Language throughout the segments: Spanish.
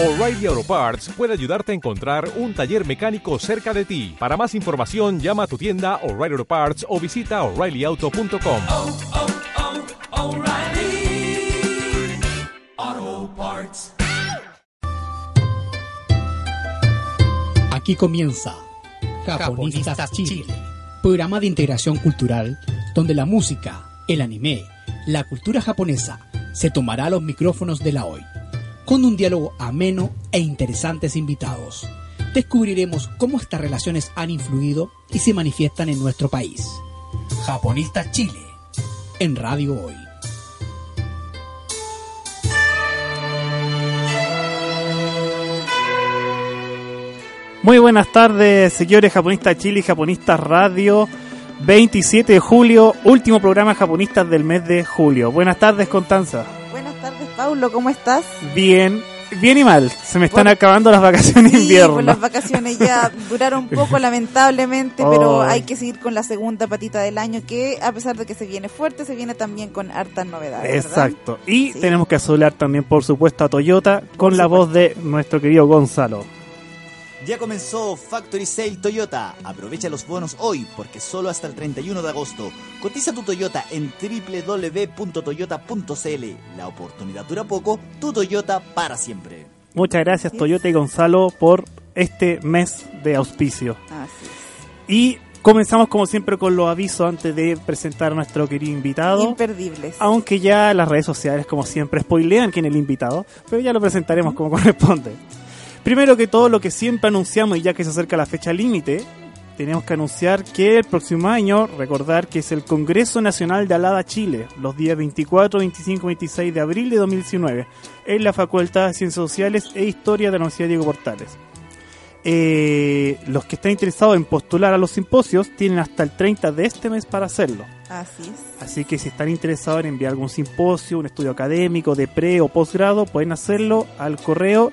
O'Reilly Auto Parts puede ayudarte a encontrar un taller mecánico cerca de ti. Para más información, llama a tu tienda O'Reilly Auto Parts o visita O'ReillyAuto.com. Oh, oh, oh, O'Reilly Auto Parts. Aquí comienza Japonistas Chile, programa de integración cultural donde la música, el anime, la cultura japonesa se tomará los micrófonos de la OI. Con un diálogo ameno e interesantes invitados, descubriremos cómo estas relaciones han influido y se manifiestan en nuestro país. Japonistas Chile, en Radio Hoy. Muy buenas tardes, señores Japonistas Chile y Japonistas Radio. 27 de julio, último programa Japonistas del mes de julio. Buenas tardes, Constanza. Paulo, ¿cómo estás? Bien, bien y mal. Se me están acabando las vacaciones de invierno. Sí, pues las vacaciones ya duraron poco, lamentablemente, pero hay que seguir con la segunda patita del año que, a pesar de que se viene fuerte, se viene también con hartas novedades. Exacto. ¿Verdad? Y sí, tenemos que asolar también, por supuesto, a Toyota con la voz de nuestro querido Gonzalo. Ya comenzó Factory Sale Toyota. Aprovecha los bonos hoy porque solo hasta el 31 de agosto. Cotiza tu Toyota en www.toyota.cl. La oportunidad dura poco, tu Toyota para siempre. Muchas gracias Toyota y Gonzalo por este mes de auspicio. Así es. Y comenzamos como siempre con los avisos antes de presentar a nuestro querido invitado. Imperdibles. Aunque ya las redes sociales como siempre spoilean quién es el invitado, pero ya lo presentaremos como corresponde. Primero que todo, lo que siempre anunciamos, y ya que se acerca la fecha límite, tenemos que anunciar que el próximo año, recordar que es el Congreso Nacional de Alada Chile, los días 24, 25 y 26 de abril de 2019, en la Facultad de Ciencias Sociales e Historia de la Universidad Diego Portales. Los que estén interesados en postular a los simposios tienen hasta el 30 de este mes para hacerlo. Así es. Así que si están interesados en enviar algún simposio, un estudio académico de pre o posgrado, pueden hacerlo al correo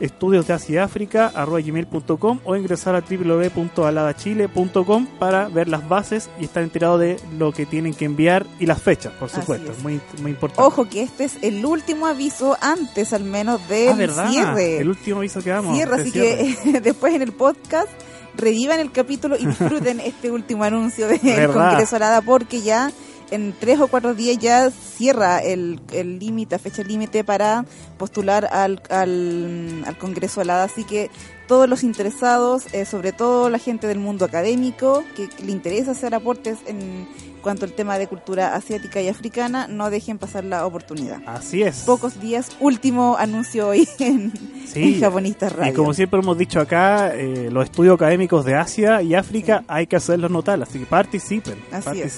estudiosdeasiaafrica@gmail.com o ingresar a www.aladachile.com para ver las bases y estar enterado de lo que tienen que enviar y las fechas, por supuesto. Es muy, muy importante. Ojo que este es el último aviso antes al menos del cierre. El último aviso que damos. Cierre. Que después en el podcast revivan el capítulo y disfruten este último anuncio del Congreso Alada porque ya en 3 o 4 días ya cierra el límite, fecha límite para postular al Congreso Alada. Así que todos los interesados, sobre todo la gente del mundo académico, que le interesa hacer aportes en cuanto al tema de cultura asiática y africana, no dejen pasar la oportunidad. Así es. Pocos días, último anuncio hoy en Japonistas Radio. Y como siempre hemos dicho acá, los estudios académicos de Asia y África hay que hacerlos notar, así que participen. Así es.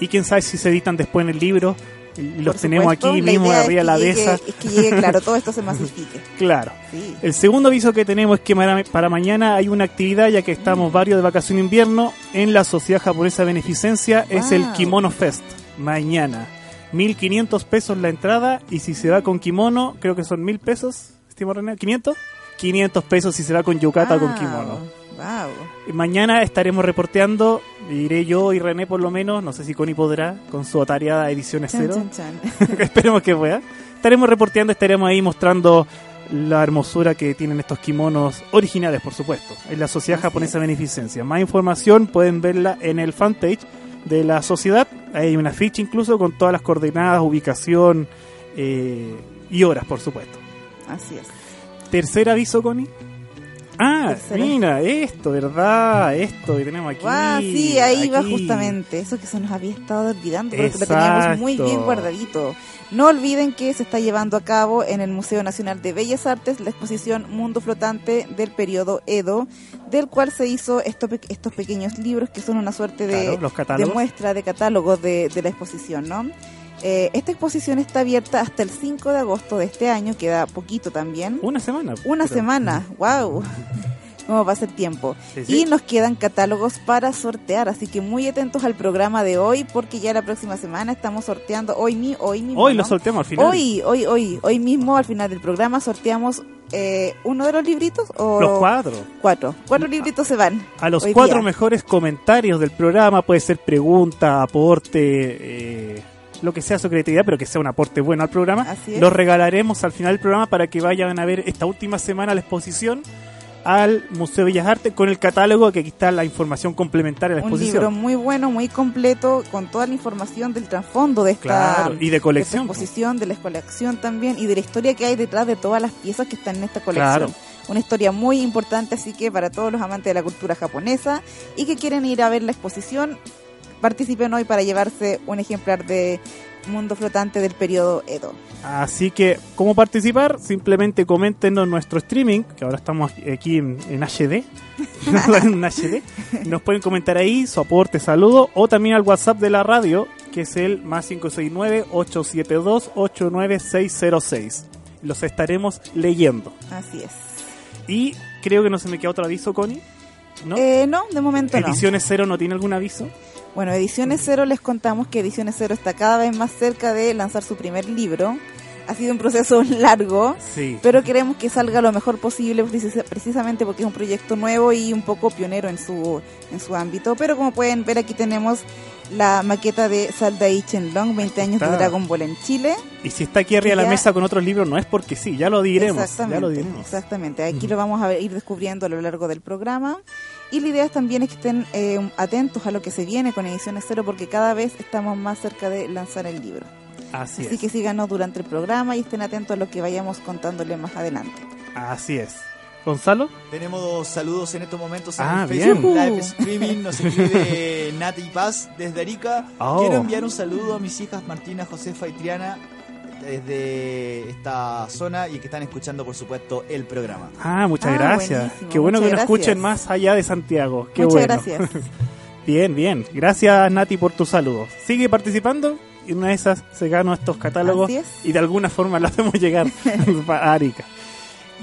Y quién sabe si se editan después en el libro, los tenemos aquí mismo arriba de la dehesa. Es que llegue, claro, todo esto se masifique. Claro. Sí. El segundo aviso que tenemos es que para mañana hay una actividad, ya que estamos varios de vacación invierno, en la Sociedad Japonesa de Beneficencia. Wow. Es el Kimono Fest, mañana. 1.500 pesos la entrada, y si se va con kimono, creo que son 1.000 pesos, estimado René, ¿500? 500 pesos si se va con yukata o con kimono. Wow. Mañana estaremos reporteando, iré yo y René por lo menos, no sé si Connie podrá con su atareada Ediciones Cero. Esperemos que pueda. Estaremos reporteando, estaremos ahí mostrando la hermosura que tienen estos kimonos originales, por supuesto, en la Sociedad Japonesa de Beneficencia. Más información pueden verla en el fanpage de la sociedad, hay una ficha incluso con todas las coordenadas, ubicación y horas, por supuesto. Así es. Tercer aviso, Connie. Mira, esto, ¿verdad? Esto que tenemos aquí. Sí, ahí va justamente. Eso que se nos había estado olvidando, porque lo teníamos muy bien guardadito. No olviden que se está llevando a cabo en el Museo Nacional de Bellas Artes la exposición Mundo Flotante del periodo Edo, del cual se hizo estos pequeños libros que son una suerte de muestra, de catálogos de la exposición, ¿no? Esta exposición está abierta hasta el 5 de agosto de este año, queda poquito también. Una semana, wow. ¿Cómo va a ser tiempo? Sí. Y nos quedan catálogos para sortear, así que muy atentos al programa de hoy, porque ya la próxima semana estamos sorteando, hoy mismo. Hoy lo sorteamos al final. Hoy mismo al final del programa sorteamos uno de los libritos o... Los cuatro libritos se van. A los cuatro mejores comentarios del programa, puede ser pregunta, aporte... lo que sea su creatividad, pero que sea un aporte bueno al programa. Los regalaremos al final del programa para que vayan a ver esta última semana la exposición al Museo de Bellas Artes con el catálogo, que aquí está la información complementaria a la exposición. Un libro muy bueno, muy completo, con toda la información del trasfondo de esta, claro, y de colección, de esta exposición, de la colección también, y de la historia que hay detrás de todas las piezas que están en esta colección. Claro. Una historia muy importante, así que para todos los amantes de la cultura japonesa y que quieren ir a ver la exposición, participen hoy para llevarse un ejemplar de Mundo Flotante del periodo Edo. Así que, ¿cómo participar? Simplemente coméntenos nuestro streaming, que ahora estamos aquí en HD. En HD. Nos pueden comentar ahí su aporte, saludo, o también al WhatsApp de la radio, que es el más 569-872-89606. Los estaremos leyendo. Así es. Y creo que no se me queda otro aviso, Connie. ¿No? No, de momento no. Ediciones Cero no tiene algún aviso. Bueno, Ediciones Cero, les contamos que Ediciones Cero está cada vez más cerca de lanzar su primer libro. Ha sido un proceso largo, sí, pero queremos que salga lo mejor posible, precisamente porque es un proyecto nuevo y un poco pionero en su ámbito. Pero como pueden ver, aquí tenemos la maqueta de Saldai Chenlong, 20 años de Dragon Ball en Chile. Y si está aquí arriba de la mesa con otros libros, no es porque sí, ya lo diremos. Exactamente, ya lo diremos. Exactamente. Aquí lo vamos a ir descubriendo a lo largo del programa. Y la idea también es que estén atentos a lo que se viene con Ediciones Cero, porque cada vez estamos más cerca de lanzar el libro. Así es. Que síganos durante el programa y estén atentos a lo que vayamos contándoles más adelante. Así es. Gonzalo. Tenemos dos saludos en estos momentos en Facebook Live Streaming. Nos escribe Nati Paz desde Arica. Quiero enviar un saludo a mis hijas Martina, Josefa y Triana desde esta zona y que están escuchando, por supuesto, el programa. Muchas gracias. Buenísimo. Qué bueno que nos escuchen más allá de Santiago. Muchas gracias. Bien, bien. Gracias, Nati, por tus saludos. Sigue participando y una de esas se ganó estos catálogos y de alguna forma la hacemos llegar a Arica.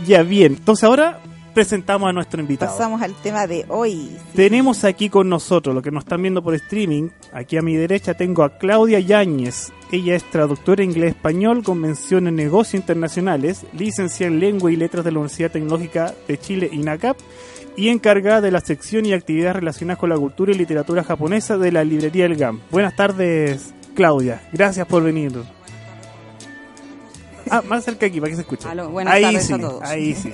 Ya, bien. Entonces ahora presentamos a nuestro invitado. Pasamos al tema de hoy. Sí. Tenemos aquí con nosotros, lo que nos están viendo por streaming, aquí a mi derecha tengo a Claudia Yáñez. Ella es traductora inglés-español con mención en negocios internacionales, licenciada en Lengua y Letras de la Universidad Tecnológica de Chile, INACAP, y encargada de la sección y actividades relacionadas con la cultura y literatura japonesa de la librería El GAM. Buenas tardes, Claudia. Gracias por venir. Más cerca aquí, para que se escuche. Aló, buenas tardes a todos. Ahí sí.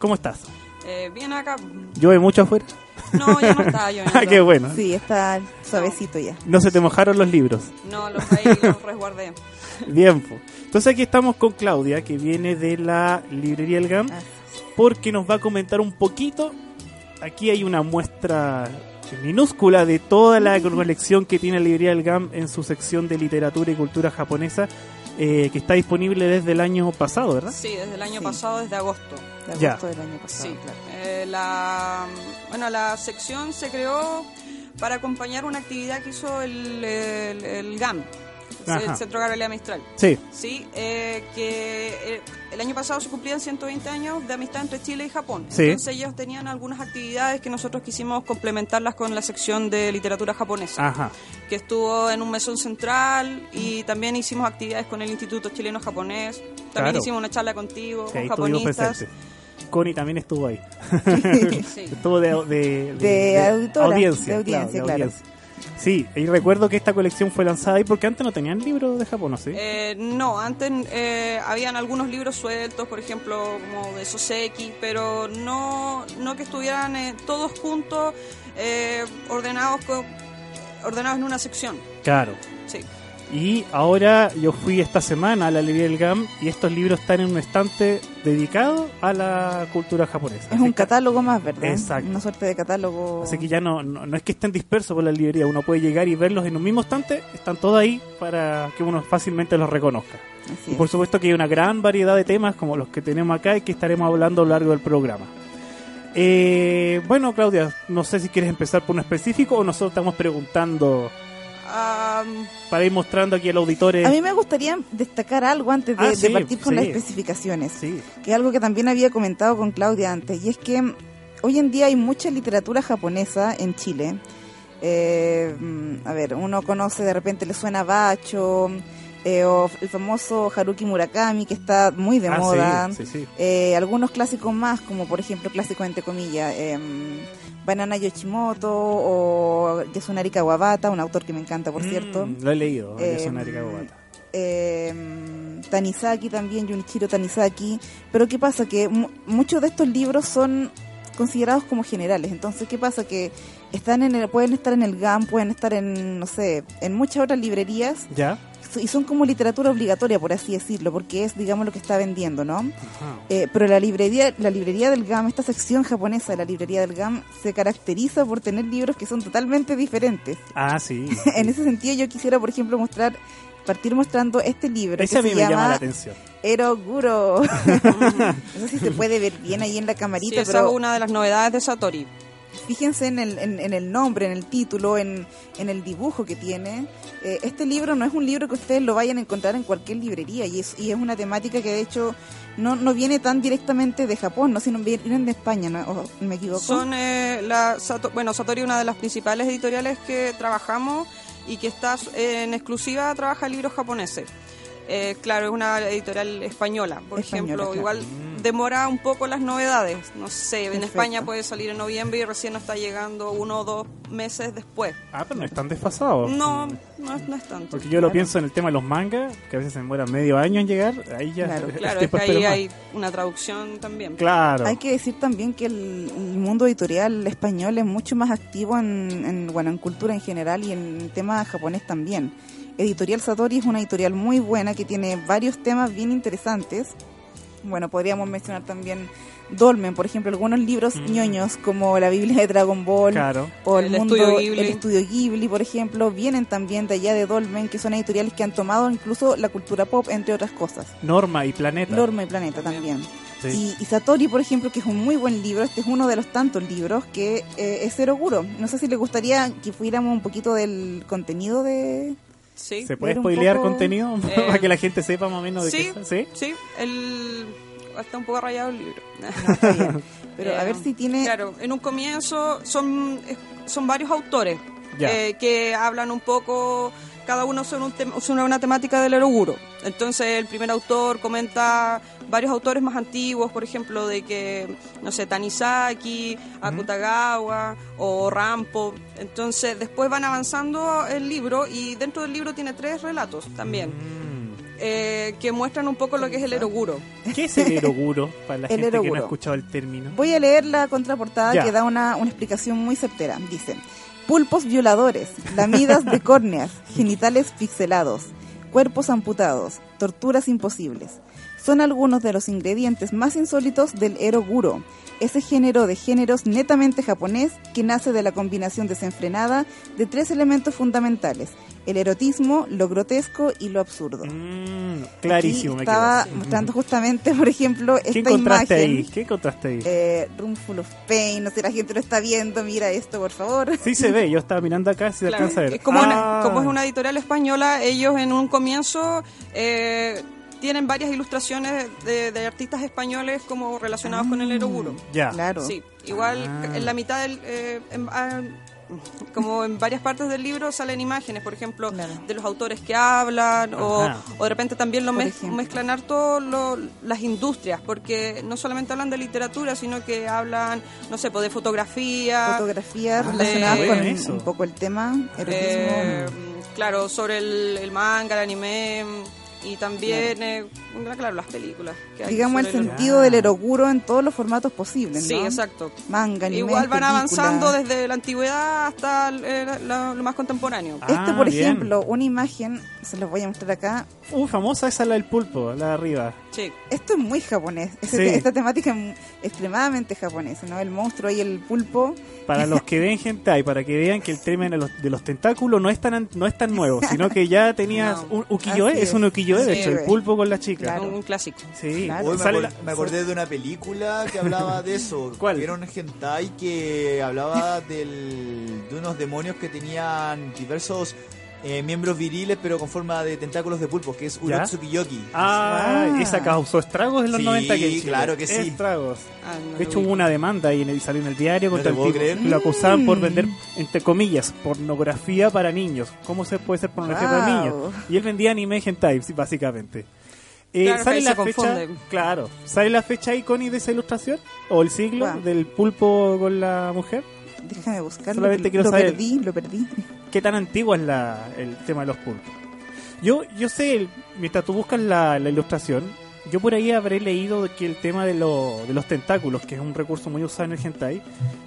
¿Cómo estás? Bien acá. ¿Llueve mucho afuera? No, ya no está lloviendo. Qué bueno. Sí, está suavecito ya. ¿No se te mojaron los libros? No, los resguardé. Bien, pues. Entonces aquí estamos con Claudia, que viene de la librería El GAM, porque nos va a comentar un poquito. Aquí hay una muestra minúscula de toda la colección que tiene la librería El GAM en su sección de literatura y cultura japonesa. Que está disponible desde el año pasado, ¿verdad? Sí, desde el año pasado, desde agosto. De agosto del año pasado, sí. Claro. La sección se creó para acompañar una actividad que hizo el GAM, el Centro Gabriela Mistral. Sí. Sí, que el año pasado se cumplían 120 años de amistad entre Chile y Japón. Sí. Entonces ellos tenían algunas actividades que nosotros quisimos complementarlas con la sección de literatura japonesa, que estuvo en un mesón central, y también hicimos actividades con el Instituto Chileno-Japonés. También hicimos una charla contigo, con japonistas. Connie también estuvo ahí. Estuvo de audiencia. Sí, y recuerdo que esta colección fue lanzada ahí porque antes no tenían libros de Japón, ¿no? ¿Sí? No, antes habían algunos libros sueltos, por ejemplo, como de Soseki, pero no que estuvieran todos juntos, ordenados en una sección. Claro. Sí. Y ahora yo fui esta semana a la librería del GAM y estos libros están en un estante dedicado a la cultura japonesa. Es un catálogo más, ¿verdad? Exacto. Una suerte de catálogo. Así que ya no es que estén dispersos por la librería, uno puede llegar y verlos en un mismo estante, están todos ahí para que uno fácilmente los reconozca. Y por supuesto que hay una gran variedad de temas como los que tenemos acá y que estaremos hablando a lo largo del programa. Bueno, Claudia, no sé si quieres empezar por uno específico o nosotros estamos preguntando... para ir mostrando aquí a los auditores. A mí me gustaría destacar algo antes de partir con las especificaciones, que es algo que también había comentado con Claudia antes, y es que hoy en día hay mucha literatura japonesa en Chile. Uno conoce, de repente le suena Bashō, o el famoso Haruki Murakami, que está muy de moda. Sí, sí, sí. Algunos clásicos más, como por ejemplo clásicos entre comillas, Banana Yoshimoto o Yasunari Kawabata, un autor que me encanta, por cierto. Lo he leído, Yasunari Kawabata. Tanizaki también, Junichiro Tanizaki. Pero ¿qué pasa? Que muchos de estos libros son considerados como generales. Entonces, ¿qué pasa? Que están pueden estar en el GAM, pueden estar en, no sé, en muchas otras librerías. Ya. Y son como literatura obligatoria, por así decirlo, porque es, digamos, lo que está vendiendo, ¿no? Pero la librería del GAM, esta sección japonesa de la librería del GAM, se caracteriza por tener libros que son totalmente diferentes. Ah, sí. En ese sentido, yo quisiera, por ejemplo, partir mostrando este libro. Ese que a mí se llama la atención. Eroguro. No sé si se puede ver bien ahí en la camarita. Sí, esa pero es una de las novedades de Satori. Fíjense en el nombre, en el título, en el dibujo que tiene. Este libro no es un libro que ustedes lo vayan a encontrar en cualquier librería, y es una temática que de hecho no viene tan directamente de Japón, no, sino vienen de España, ¿no? ¿O me equivoco? Son Satori es una de las principales editoriales que trabajamos y que está en exclusiva, trabaja libros japoneses. Claro, es una editorial española, por ejemplo, claro. Igual demora un poco las novedades, no sé, en Perfecto. España puede salir en noviembre y recién nos está llegando 1 o 2 meses después. Ah, pero no están desfasados. No es tanto. Porque yo lo pienso en el tema de los mangas, que a veces se demoran medio año en llegar, ahí ya. Claro, es que ahí hay una traducción también. Claro. Hay que decir también que el mundo editorial español es mucho más activo en cultura en general y en temas japonés también. Editorial Satori es una editorial muy buena que tiene varios temas bien interesantes. Bueno, podríamos mencionar también Dolmen, por ejemplo, algunos libros ñoños como la Biblia de Dragon Ball, claro. O el Estudio Ghibli, por ejemplo, vienen también de allá de Dolmen, que son editoriales que han tomado incluso la cultura pop, entre otras cosas. Norma y Planeta también. Sí. Y Satori, por ejemplo, que es un muy buen libro, este es uno de los tantos libros que es Eroguro. No sé si le gustaría que fuéramos un poquito del contenido de... Sí. ¿Se puede spoilear poco... contenido? Para que la gente sepa más o menos de qué. Sí, está un poco rayado el libro. No, está bien. Pero a ver si tiene... Claro, en un comienzo son varios autores que hablan un poco, cada uno sobre una temática del eroguro. Entonces el primer autor comenta varios autores más antiguos, por ejemplo, de que, no sé, Tanizaki, Akutagawa o Rampo. Entonces después van avanzando el libro y dentro del libro tiene 3 relatos también. Que muestran un poco lo que es el eroguro. ¿Qué es el eroguro? Para la gente que no ha escuchado el término. Voy a leer la contraportada que da una explicación muy certera. Dice: pulpos violadores, lamidas de córneas, genitales pixelados, cuerpos amputados, torturas imposibles. Son algunos de los ingredientes más insólitos del eroguro, ese género de géneros netamente japonés que nace de la combinación desenfrenada de 3 elementos fundamentales: el erotismo, lo grotesco y lo absurdo. Clarísimo. Aquí estaba mostrando justamente, por ejemplo, esta imagen. ¿Qué encontraste ahí? Room Full of Pain, no sé, la gente lo está viendo, mira esto, por favor. Sí se ve, yo estaba mirando acá, si se alcanza a ver. Como es una editorial española, ellos en un comienzo... tienen varias ilustraciones de artistas españoles como relacionados con el eroguro. Ya, claro. Sí, igual en la mitad del... como en varias partes del libro salen imágenes, por ejemplo, de los autores que hablan, o de repente también lo mezclan harto las industrias, porque no solamente hablan de literatura, sino que hablan, no sé, de fotografía. Fotografías relacionadas con eso. Un poco el tema, erotismo. Claro, sobre el manga, el anime... Y también, claro, las películas. Que digamos, el sentido del eroguro en todos los formatos posibles, ¿no? Sí, exacto. Manga, anime, igual van película. Avanzando desde la antigüedad hasta lo más contemporáneo. Por ejemplo, una imagen, se los voy a mostrar acá. Famosa esa, la del pulpo, la de arriba. Sí. Esto es muy japonés. Esta temática es extremadamente japonesa, ¿no? El monstruo y el pulpo. Para los que ven hentai, para que vean que el tema de los tentáculos no es tan nuevo, sino que ya tenías un ukiyo-e, es un ukiyo-e. De hecho, el pulpo con la chica. Claro, un clásico. Sí, claro. Hoy me acordé de una película que hablaba de eso. ¿Cuál? Era un hentai que hablaba de unos demonios que tenían diversos miembros viriles pero con forma de tentáculos de pulpos, que es Urotsukiyoki. Esa causó estragos en los 90. Sí, claro que sí. Estragos. De hecho, hubo una demanda y salió en el diario contra el tipo. Lo acusaban por vender, entre comillas, pornografía para niños. ¿Cómo se puede ser pornografía para niños? Y él vendía anime hentai, básicamente. Claro, sale la fecha, sale la fecha icónica de esa ilustración o el siglo del pulpo con la mujer. Déjame buscarlo. Solamente quiero saber, lo perdí. ¿Qué tan antiguo es el tema de los pulpos? Yo sé, mientras tú buscas la ilustración, yo por ahí habré leído que el tema de los tentáculos, que es un recurso muy usado en el hentai,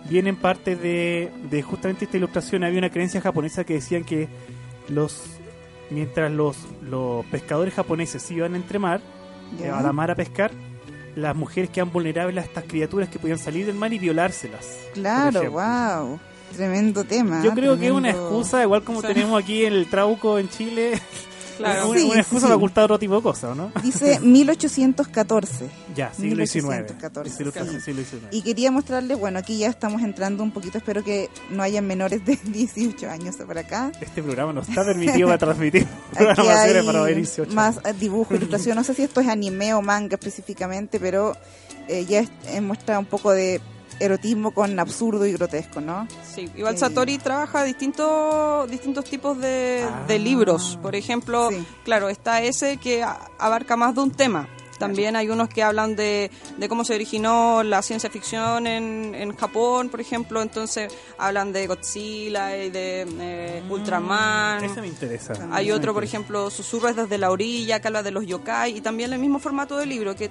viene en parte de justamente esta ilustración. Había una creencia japonesa que decían que mientras los pescadores japoneses iban a entremar, a la mar a pescar, las mujeres quedan vulnerables a estas criaturas que podían salir del mar y violárselas. Claro, wow. Tremendo tema. Yo creo que es una excusa, igual como tenemos aquí el trauco en Chile. Claro. Una excusa para ocultar otro tipo de cosas, ¿no? Dice 1814. Ya, siglo XIX. Y quería mostrarles, bueno, aquí ya estamos entrando un poquito, espero que no hayan menores de 18 años por acá. Este programa no está permitido para transmitir programaciones para ver 18. Más dibujo, ilustración, no sé si esto es anime o manga específicamente, pero ya muestra un poco de erotismo con absurdo y grotesco, ¿no? Sí, igual Satori trabaja distintos tipos de libros. Por ejemplo, claro, está ese que abarca más de un tema. También hay unos que hablan de cómo se originó la ciencia ficción en Japón, por ejemplo. Entonces hablan de Godzilla y de Ultraman. Eso me interesa. Hay otro, por ejemplo, Susurros desde la orilla, que habla de los yokai. Y también el mismo formato de libro, que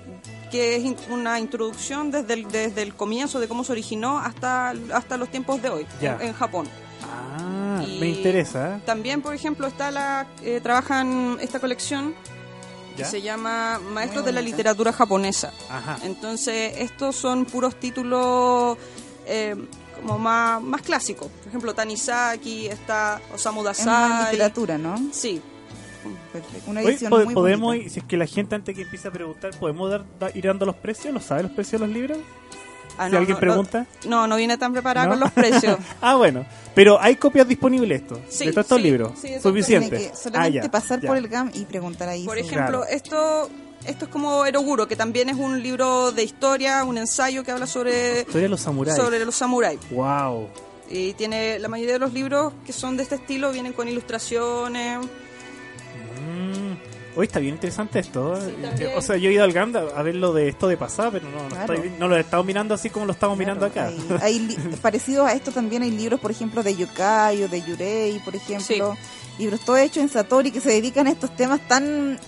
es una introducción desde el comienzo de cómo se originó hasta los tiempos de hoy en Japón. Me interesa. También, por ejemplo, está trabajan esta colección. ¿Ya? Se llama Maestros de la Literatura Japonesa. Ajá. Entonces, estos son puros títulos como más clásicos. Por ejemplo, Tanizaki, está Osamu Dazai. Es una literatura, ¿no? Sí. Perfecto. Una edición muy bonita. Si es que la gente antes que empiece a preguntar, ¿podemos ir dando los precios? ¿No sabe los precios de los libros? ¿Alguien pregunta? No viene tan preparada con los precios. Bueno. Pero hay copias disponibles de todos estos libros. Sí, suficiente. Que solamente pasar por el GAM y preguntar ahí. Por ejemplo, esto es como Eroguro, que también es un libro de historia, un ensayo que habla sobre... Historia de los samuráis. Sobre los samuráis. Wow. Y tiene la mayoría de los libros que son de este estilo, vienen con ilustraciones... Hoy está bien interesante esto. Sí, o sea, yo he ido al GAM a ver lo de esto de pasada, pero no lo he estado mirando así como lo estamos mirando acá. Hay parecidos a esto también, hay libros, por ejemplo, de yokai o de yurei, por ejemplo. Sí. Libros todos hechos en Satori que se dedican a estos temas tan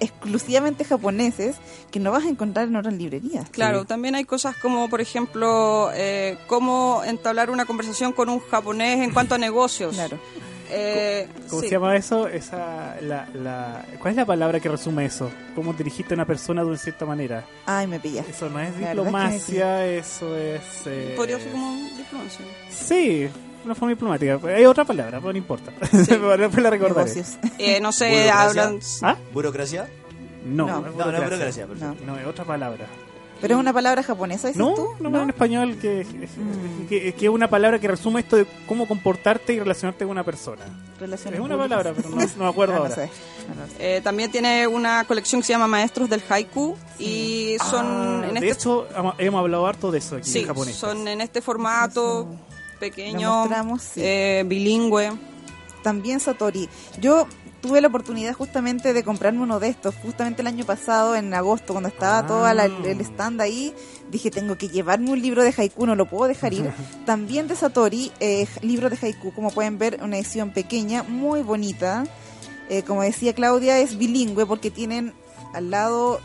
exclusivamente japoneses que no vas a encontrar en otras librerías. Claro, también hay cosas como, por ejemplo, cómo entablar una conversación con un japonés en cuanto a negocios. Claro. ¿Cómo se llama eso? ¿Cuál es la palabra que resume eso? ¿Cómo dirigiste a una persona de una cierta manera? Ay, me pillas. Eso no es diplomacia, eso es... ¿Podría ser como diplomacia? Sí, una forma diplomática. Hay otra palabra, pero no importa. Sí. Después la recordaré. No sé, ¿burocracia? ¿Burocracia? No es burocracia. No, es otra palabra. ¿Pero es una palabra japonesa, dices tú? No, en español, que es una palabra que resume esto de cómo comportarte y relacionarte con una persona. Relaciones es una públicas. Palabra, pero no me acuerdo ahora. No sé. También tiene una colección que se llama Maestros del Haiku. Sí. Y son... de hecho, hemos hablado harto de eso aquí en japonés. Son en este formato pequeño, bilingüe. También Satori. Yo... tuve la oportunidad justamente de comprarme uno de estos, justamente el año pasado, en agosto, cuando estaba todo el stand ahí. Dije, tengo que llevarme un libro de haiku, no lo puedo dejar ir. También de Satori, libro de haiku, como pueden ver, una edición pequeña, muy bonita. Como decía Claudia, es bilingüe porque tienen al lado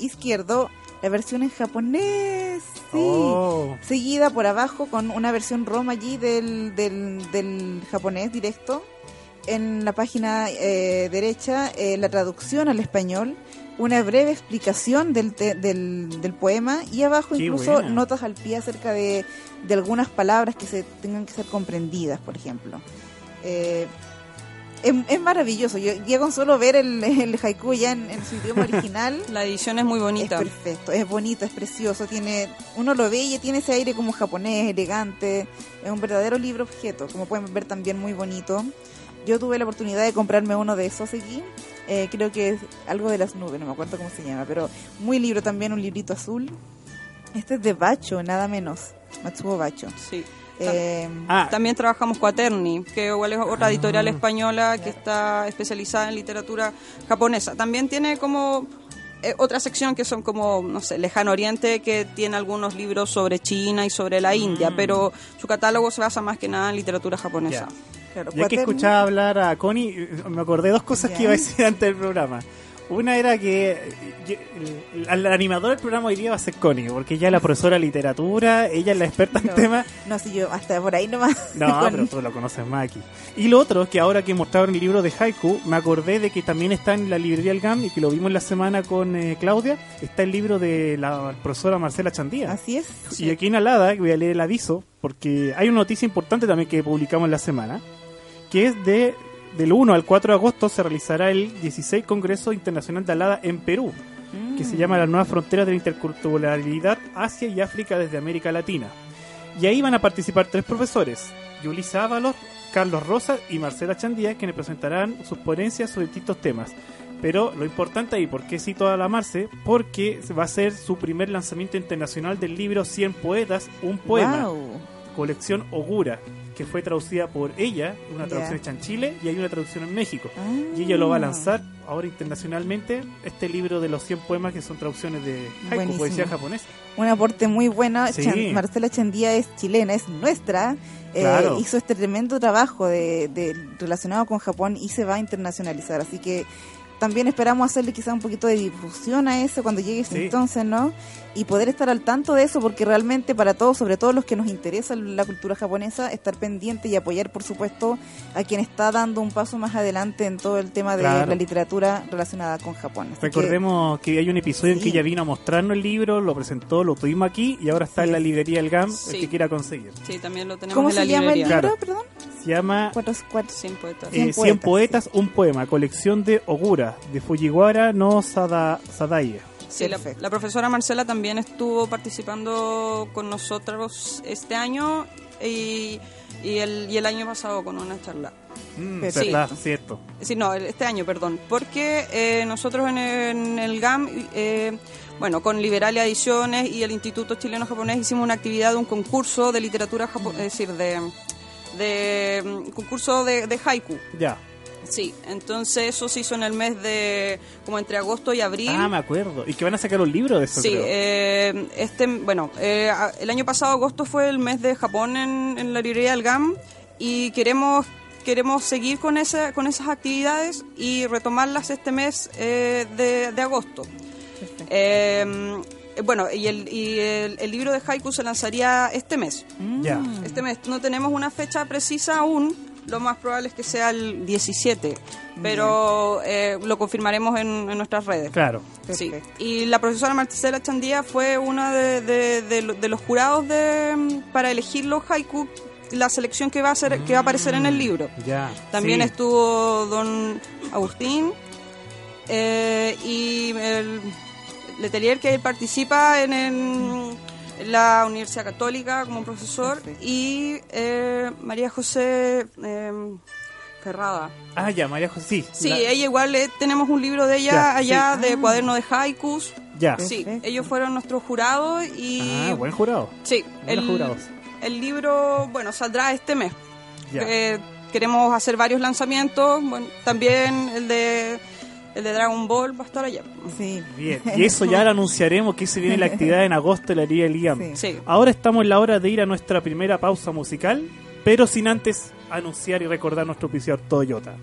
izquierdo la versión en japonés, seguida por abajo con una versión rom allí del japonés directo. En la página derecha, la traducción al español, una breve explicación del poema y abajo notas al pie acerca de algunas palabras que se tengan que ser comprendidas, por ejemplo. Es maravilloso. Yo con solo ver el haiku ya en su idioma original. La edición es muy bonita. Es perfecto, es bonito, es precioso. Uno lo ve y tiene ese aire como japonés, elegante. Es un verdadero libro objeto, como pueden ver también muy bonito. Yo tuve la oportunidad de comprarme uno de Soseki, creo que es algo de las nubes, no me acuerdo cómo se llama, pero muy libro también, un librito azul. Este es de Bashō, nada menos, Matsuo Bashō. Sí. También trabajamos Quaterni, que igual es otra editorial española que está especializada en literatura japonesa. También tiene como otra sección que son como, no sé, Lejano Oriente, que tiene algunos libros sobre China y sobre la India, pero su catálogo se basa más que nada en literatura japonesa. Claro, ya que escuchaba hablar a Connie, me acordé dos cosas que iba a decir antes del programa. Una era que la animadora del programa hoy día va a ser Connie, porque ella es la profesora de literatura, ella es la experta en temas. No, si yo hasta por ahí nomás. No, pero tú lo conoces más aquí. Y lo otro es que ahora que mostraron el libro de Haiku, me acordé de que también está en la librería El GAM, y que lo vimos la semana con Claudia, está el libro de la profesora Marcela Chandía. Así es. Y sí, aquí en Alada, voy a leer el aviso, porque hay una noticia importante también que publicamos la semana, que es de... Del 1 al 4 de agosto se realizará el 16 Congreso Internacional de Alada en Perú, que se llama Las Nuevas Fronteras de la Interculturalidad Asia y África desde América Latina. Y ahí van a participar tres profesores, Yulisa Ábalos, Carlos Rosa y Marcela Chandía, quienes presentarán sus ponencias sobre distintos temas. Pero lo importante ahí, ¿por qué cito a la Marce? Porque va a ser su primer lanzamiento internacional del libro 100 poetas, un poema, colección Ogura, que fue traducida por ella, una traducción hecha en Chile y hay una traducción en México. Y ella lo va a lanzar ahora internacionalmente, este libro de los 100 poemas que son traducciones de haiku, poesía japonesa. Un aporte muy bueno. Sí. Marcela Chandía es chilena, es nuestra. Claro. Hizo este tremendo trabajo de relacionado con Japón y se va a internacionalizar. Así que también esperamos hacerle quizá un poquito de difusión a eso cuando llegue ese entonces, ¿no? Y poder estar al tanto de eso, porque realmente para todos, sobre todo los que nos interesa la cultura japonesa, estar pendiente y apoyar, por supuesto, a quien está dando un paso más adelante en todo el tema de la literatura relacionada con Japón. Así recordemos que hay un episodio en que ella vino a mostrarnos el libro, lo presentó, lo tuvimos aquí y ahora está en la librería El GAM, el que quiera conseguir. Sí, también lo tenemos en la librería. ¿Cómo se llama el libro, perdón? Se llama... 100 poetas, un poema, colección de Ogura, de Fujiwara no Sadaie. Sí, la profesora Marcela también estuvo participando con nosotros este año y el año pasado con una charla. Cierto. Sí, no, este año, perdón, porque nosotros en el GAM, con Liberalia Ediciones y el Instituto Chileno-Japonés hicimos una actividad de un concurso de literatura japonesa, es decir, de concurso de haiku. Ya. Sí, entonces eso se hizo en el mes de, como entre agosto y abril. Ah, me acuerdo. ¿Y que van a sacar un libro de eso? Sí, creo. El año pasado agosto fue el mes de Japón en la librería del GAM y queremos seguir con esas actividades y retomarlas este mes de agosto. El libro de haiku se lanzaría este mes. Ya. Este mes no tenemos una fecha precisa aún. Lo más probable es que sea el 17, pero lo confirmaremos en nuestras redes. Claro. Sí. Y la profesora Marcela Chandía fue una de los jurados para elegir los haiku, la selección que va a aparecer en el libro. Ya. También estuvo don Agustín y el Letelier, que participa en la Universidad Católica como profesor, y María José Ferrada. Ah, ya, María José. Sí, ella igual, tenemos un libro de ella de cuaderno de haikus. Ya. Sí, ellos fueron nuestros jurados y... Ah, buen jurado. Sí. El libro, saldrá este mes. Ya. Queremos hacer varios lanzamientos, también el de Dragon Ball va a estar allá. Sí. Bien. Y eso ya lo anunciaremos, que se viene la actividad en agosto de la Liga Liam. Sí. Ahora estamos en la hora de ir a nuestra primera pausa musical, pero sin antes anunciar y recordar nuestro oficiador Toyota.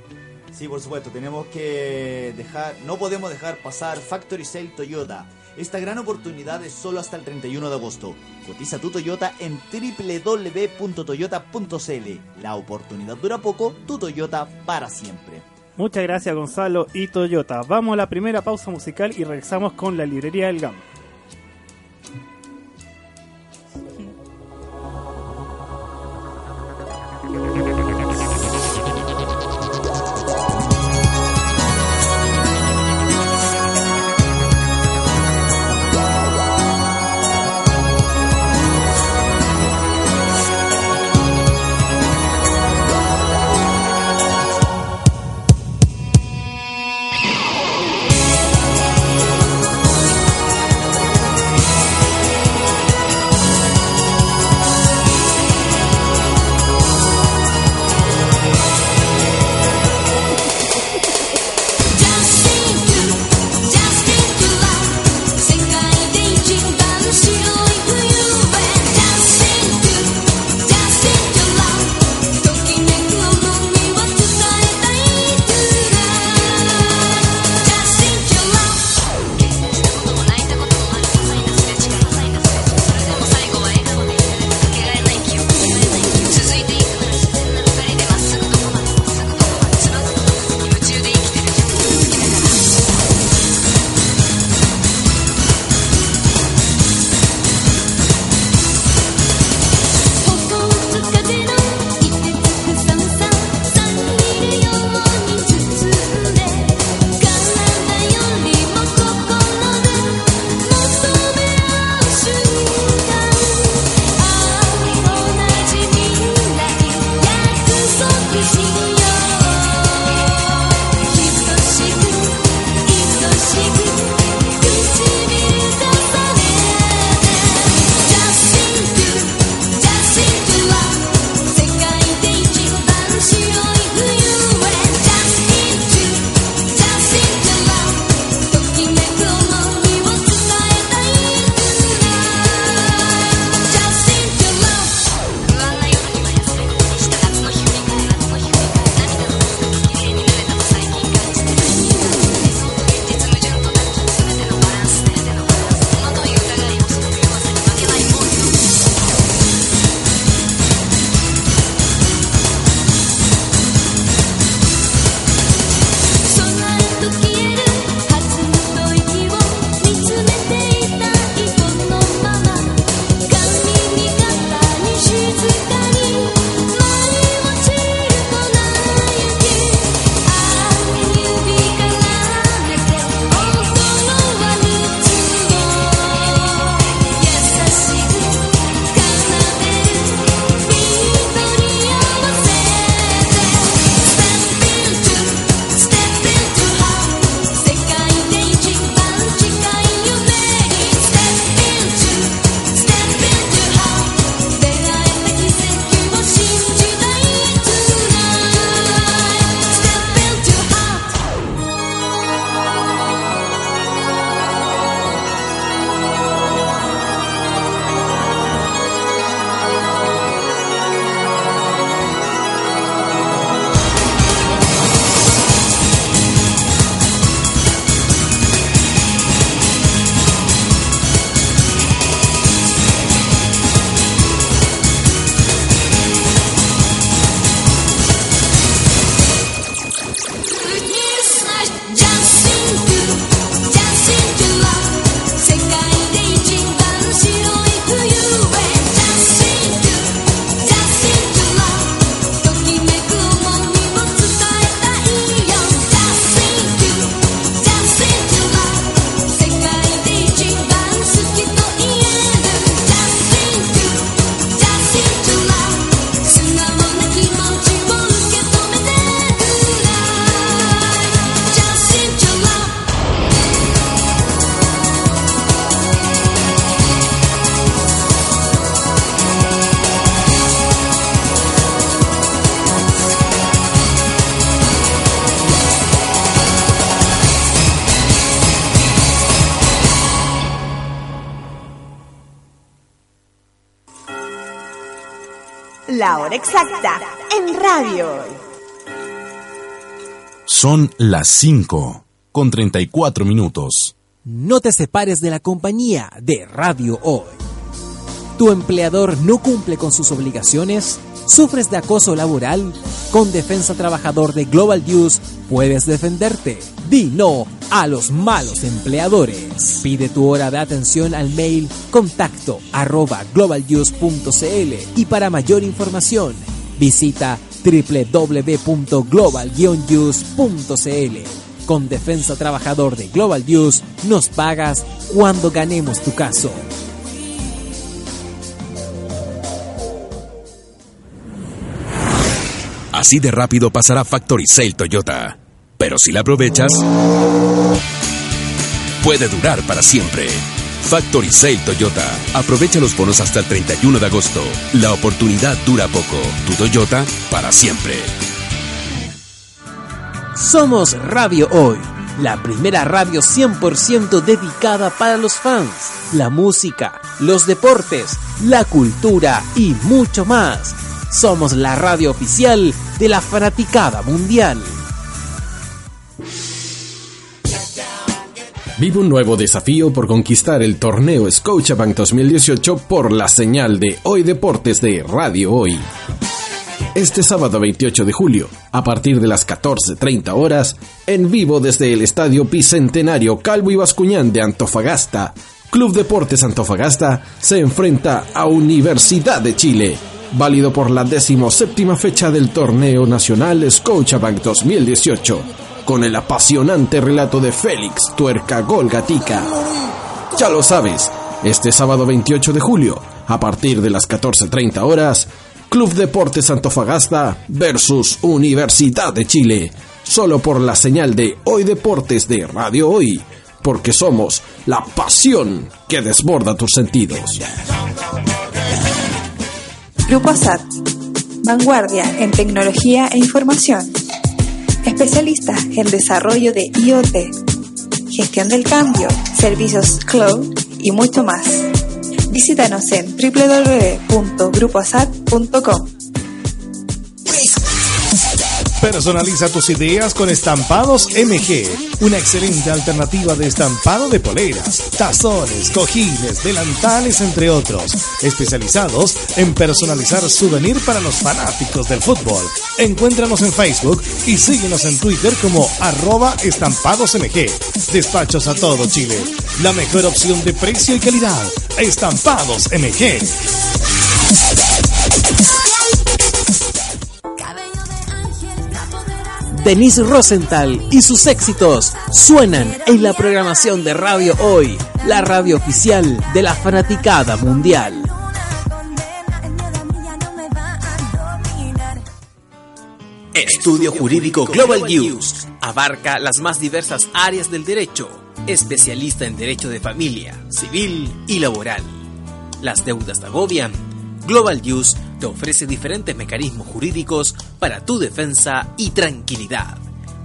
Sí, por supuesto, tenemos que no podemos dejar pasar Factory Sale Toyota. Esta gran oportunidad es solo hasta el 31 de agosto. Cotiza tu Toyota en www.toyota.cl. La oportunidad dura poco, tu Toyota para siempre. Muchas gracias, Gonzalo y Toyota. Vamos a la primera pausa musical y regresamos con la librería del GAM. La hora exacta en Radio Hoy. Son las 5:34. No te separes de la compañía de Radio Hoy. ¿Tu empleador no cumple con sus obligaciones? ¿Sufres de acoso laboral? Con Defensa Trabajador de Global News puedes defenderte. Di no a los malos empleadores. Pide tu hora de atención al mail contacto@globalnews.cl y para mayor información visita www.global-news.cl. Con Defensa Trabajador de Global News nos pagas cuando ganemos tu caso. Así de rápido pasará Factory Sale Toyota, pero si la aprovechas, puede durar para siempre. Factory Sale Toyota. Aprovecha los bonos hasta el 31 de agosto. La oportunidad dura poco. Tu Toyota para siempre. Somos Radio Hoy, la primera radio 100% dedicada para los fans, la música, los deportes, la cultura y mucho más. Somos la radio oficial de la fanaticada mundial. Vive un nuevo desafío por conquistar el torneo Scotiabank 2018 por la señal de Hoy Deportes de Radio Hoy. Este sábado 28 de julio, a partir de las 14:30 horas, en vivo desde el Estadio Bicentenario Calvo y Bascuñán de Antofagasta, Club Deportes Antofagasta se enfrenta a Universidad de Chile, válido por la 17ª fecha del torneo nacional Scotiabank 2018, con el apasionante relato de Félix Tuerca Gol Gatica. Ya lo sabes, este sábado 28 de julio, a partir de las 14:30 horas, Club Deportes Antofagasta versus Universidad de Chile. Solo por la señal de Hoy Deportes de Radio Hoy. Porque somos la pasión que desborda tus sentidos. Grupo SAT. Vanguardia en tecnología e información. Especialistas en desarrollo de IoT. Gestión del cambio. Servicios cloud y mucho más. Visítanos en www.gruposat.com. Personaliza tus ideas con Estampados MG, una excelente alternativa de estampado de poleras, tazones, cojines, delantales, entre otros, especializados en personalizar souvenir para los fanáticos del fútbol. Encuéntranos en Facebook y síguenos en Twitter como @estampadosmg. Despachos a todo Chile, la mejor opción de precio y calidad. Estampados MG. Denise Rosenthal y sus éxitos suenan en la programación de Radio Hoy, la radio oficial de la fanaticada mundial. Estudio Jurídico Global News abarca las más diversas áreas del derecho, especialista en derecho de familia, civil y laboral. Las deudas te agobian. Global News te ofrece diferentes mecanismos jurídicos para tu defensa y tranquilidad.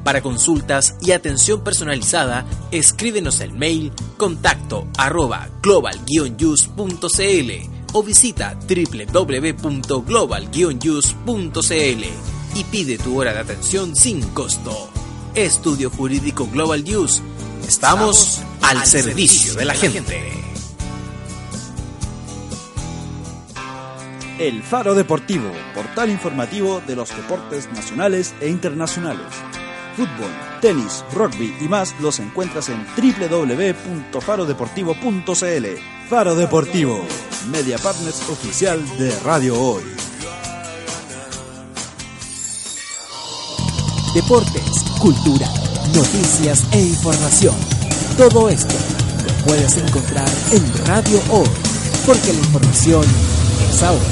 Para consultas y atención personalizada, escríbenos el mail contacto@global-news.cl o visita www.global-news.cl y pide tu hora de atención sin costo. Estudio Jurídico Global News. Estamos al servicio de la gente. El Faro Deportivo, portal informativo de los deportes nacionales e internacionales. Fútbol, tenis, rugby y más los encuentras en www.farodeportivo.cl. Faro Deportivo, media partners oficial de Radio Hoy. Deportes, cultura, noticias e información. Todo esto lo puedes encontrar en Radio Hoy, porque la información es ahora.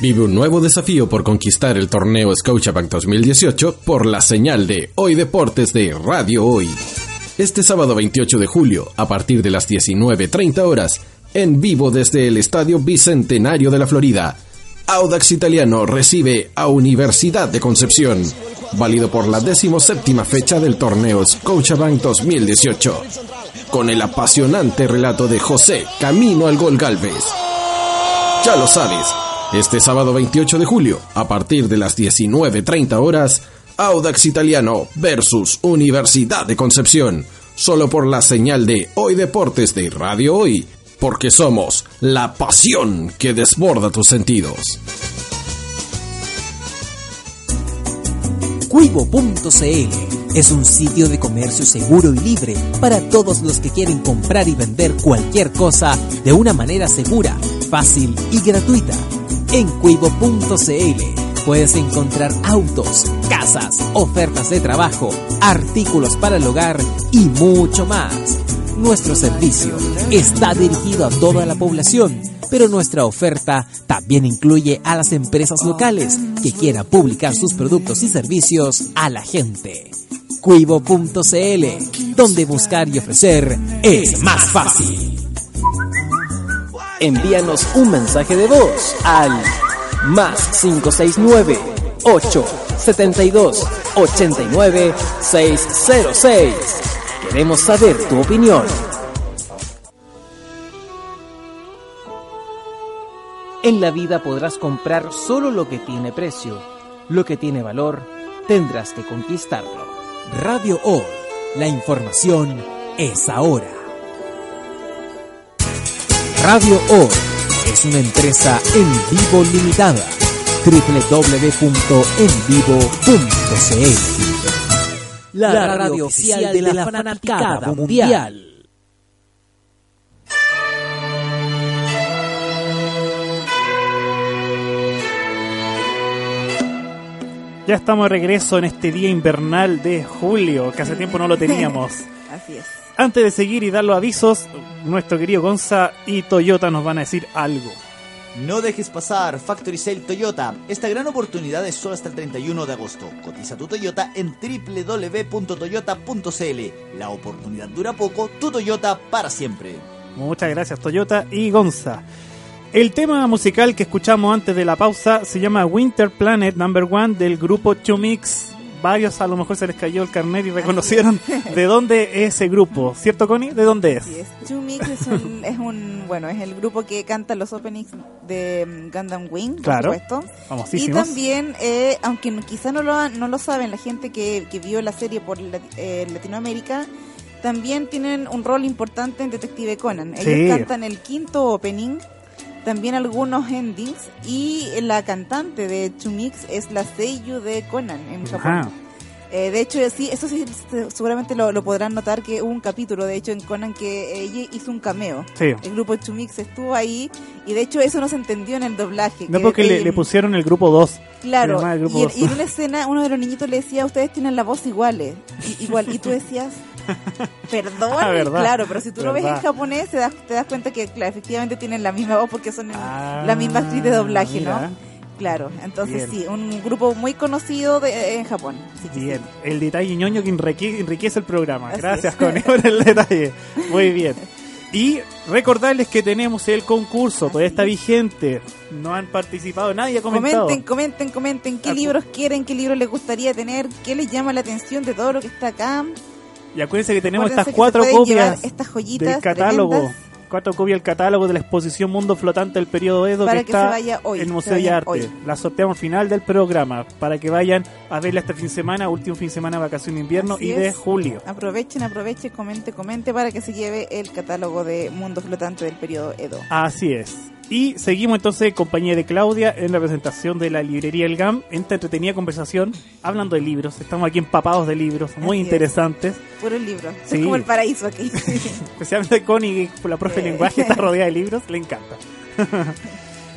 Vive un nuevo desafío por conquistar el torneo Scotiabank 2018 por la señal de Hoy Deportes de Radio Hoy. Este sábado 28 de julio, a partir de las 19:30 horas, en vivo desde el Estadio Bicentenario de la Florida, Audax Italiano recibe a Universidad de Concepción, válido por la 17ª fecha del torneo Scotiabank 2018, con el apasionante relato de José Camino al Gol Galvez. Ya lo sabes, este sábado 28 de julio, a partir de las 19:30 horas, Audax Italiano versus Universidad de Concepción, solo por la señal de Hoy Deportes de Radio Hoy, porque somos la pasión que desborda tus sentidos. Cuivo.cl es un sitio de comercio seguro y libre para todos los que quieren comprar y vender cualquier cosa de una manera segura, fácil y gratuita. En Cuivo.cl puedes encontrar autos, casas, ofertas de trabajo, artículos para el hogar y mucho más. Nuestro servicio está dirigido a toda la población, pero nuestra oferta también incluye a las empresas locales que quieran publicar sus productos y servicios a la gente. Cuivo.cl, donde buscar y ofrecer es más fácil. Envíanos un mensaje de voz al +569 872 89606. Queremos saber tu opinión. En la vida podrás comprar solo lo que tiene precio. Lo que tiene valor, tendrás que conquistarlo. Radio Hoy. La información es ahora. Radio Hoy es una empresa En Vivo Limitada. www.envivo.cl. La radio oficial de la fanaticada mundial. Ya estamos de regreso en este día invernal de julio, que hace tiempo no lo teníamos. Así es. Antes de seguir y dar los avisos, nuestro querido Gonza y Toyota nos van a decir algo. No dejes pasar Factory Sale Toyota. Esta gran oportunidad es solo hasta el 31 de agosto. Cotiza tu Toyota en www.toyota.cl. La oportunidad dura poco, tu Toyota para siempre. Muchas gracias, Toyota y Gonza. El tema musical que escuchamos antes de la pausa se llama Winter Planet No. 1 del grupo 2Mix. Varios a lo mejor se les cayó el carnet y reconocieron de dónde es ese grupo. ¿Cierto, Connie? ¿De dónde es? Sí, 2Mix es el grupo que canta los openings de Gundam Wing, claro, por supuesto. Famosísimos. Y también, aunque quizá no lo saben la gente que vio la serie por Latinoamérica, también tienen un rol importante en Detective Conan. Ellos cantan el quinto opening, también algunos endings, y la cantante de 2Mix es la seiyuu de Conan en Japón. De hecho, sí, eso sí, seguramente lo podrán notar que hubo un capítulo, de hecho, en Conan que ella hizo un cameo. Sí. El grupo 2Mix estuvo ahí y de hecho eso no se entendió en el doblaje. No, porque le pusieron el grupo 2. Claro, y en una escena uno de los niñitos le decía, ustedes tienen la voz igual, y tú decías... Perdón, claro, pero si tú lo ves en japonés te das cuenta que efectivamente tienen la misma voz porque son la misma actriz de doblaje, mira, ¿no? Claro, entonces bien. Sí, un grupo muy conocido en Japón. Bien, sí. El detalle ñoño que enriquece el programa. Así gracias, Connie, por el detalle. Muy bien. Y recordarles que tenemos el concurso, todavía está vigente, no han participado, nadie ha comentado. Comenten qué libros quieren, qué libros les gustaría tener, qué les llama la atención de todo lo que está acá. Y acuérdense que tenemos estas 4 copias del catálogo, tremendas. 4 copias del catálogo de la exposición Mundo Flotante del periodo Edo para que está en el Museo de Arte. Hoy. La sorteamos al final del programa para que vayan a verla este fin de semana, último fin de semana de vacación de invierno. Así y es. De julio. Aprovechen, comente para que se lleve el catálogo de Mundo Flotante del periodo Edo. Así es. Y seguimos entonces en compañía de Claudia en la presentación de la librería El GAM, en esta entretenida conversación, hablando de libros. Estamos aquí empapados de libros, muy interesantes. Puros libros, es como el paraíso aquí. Especialmente Connie, la profe de lenguaje, está rodeada de libros, le encanta.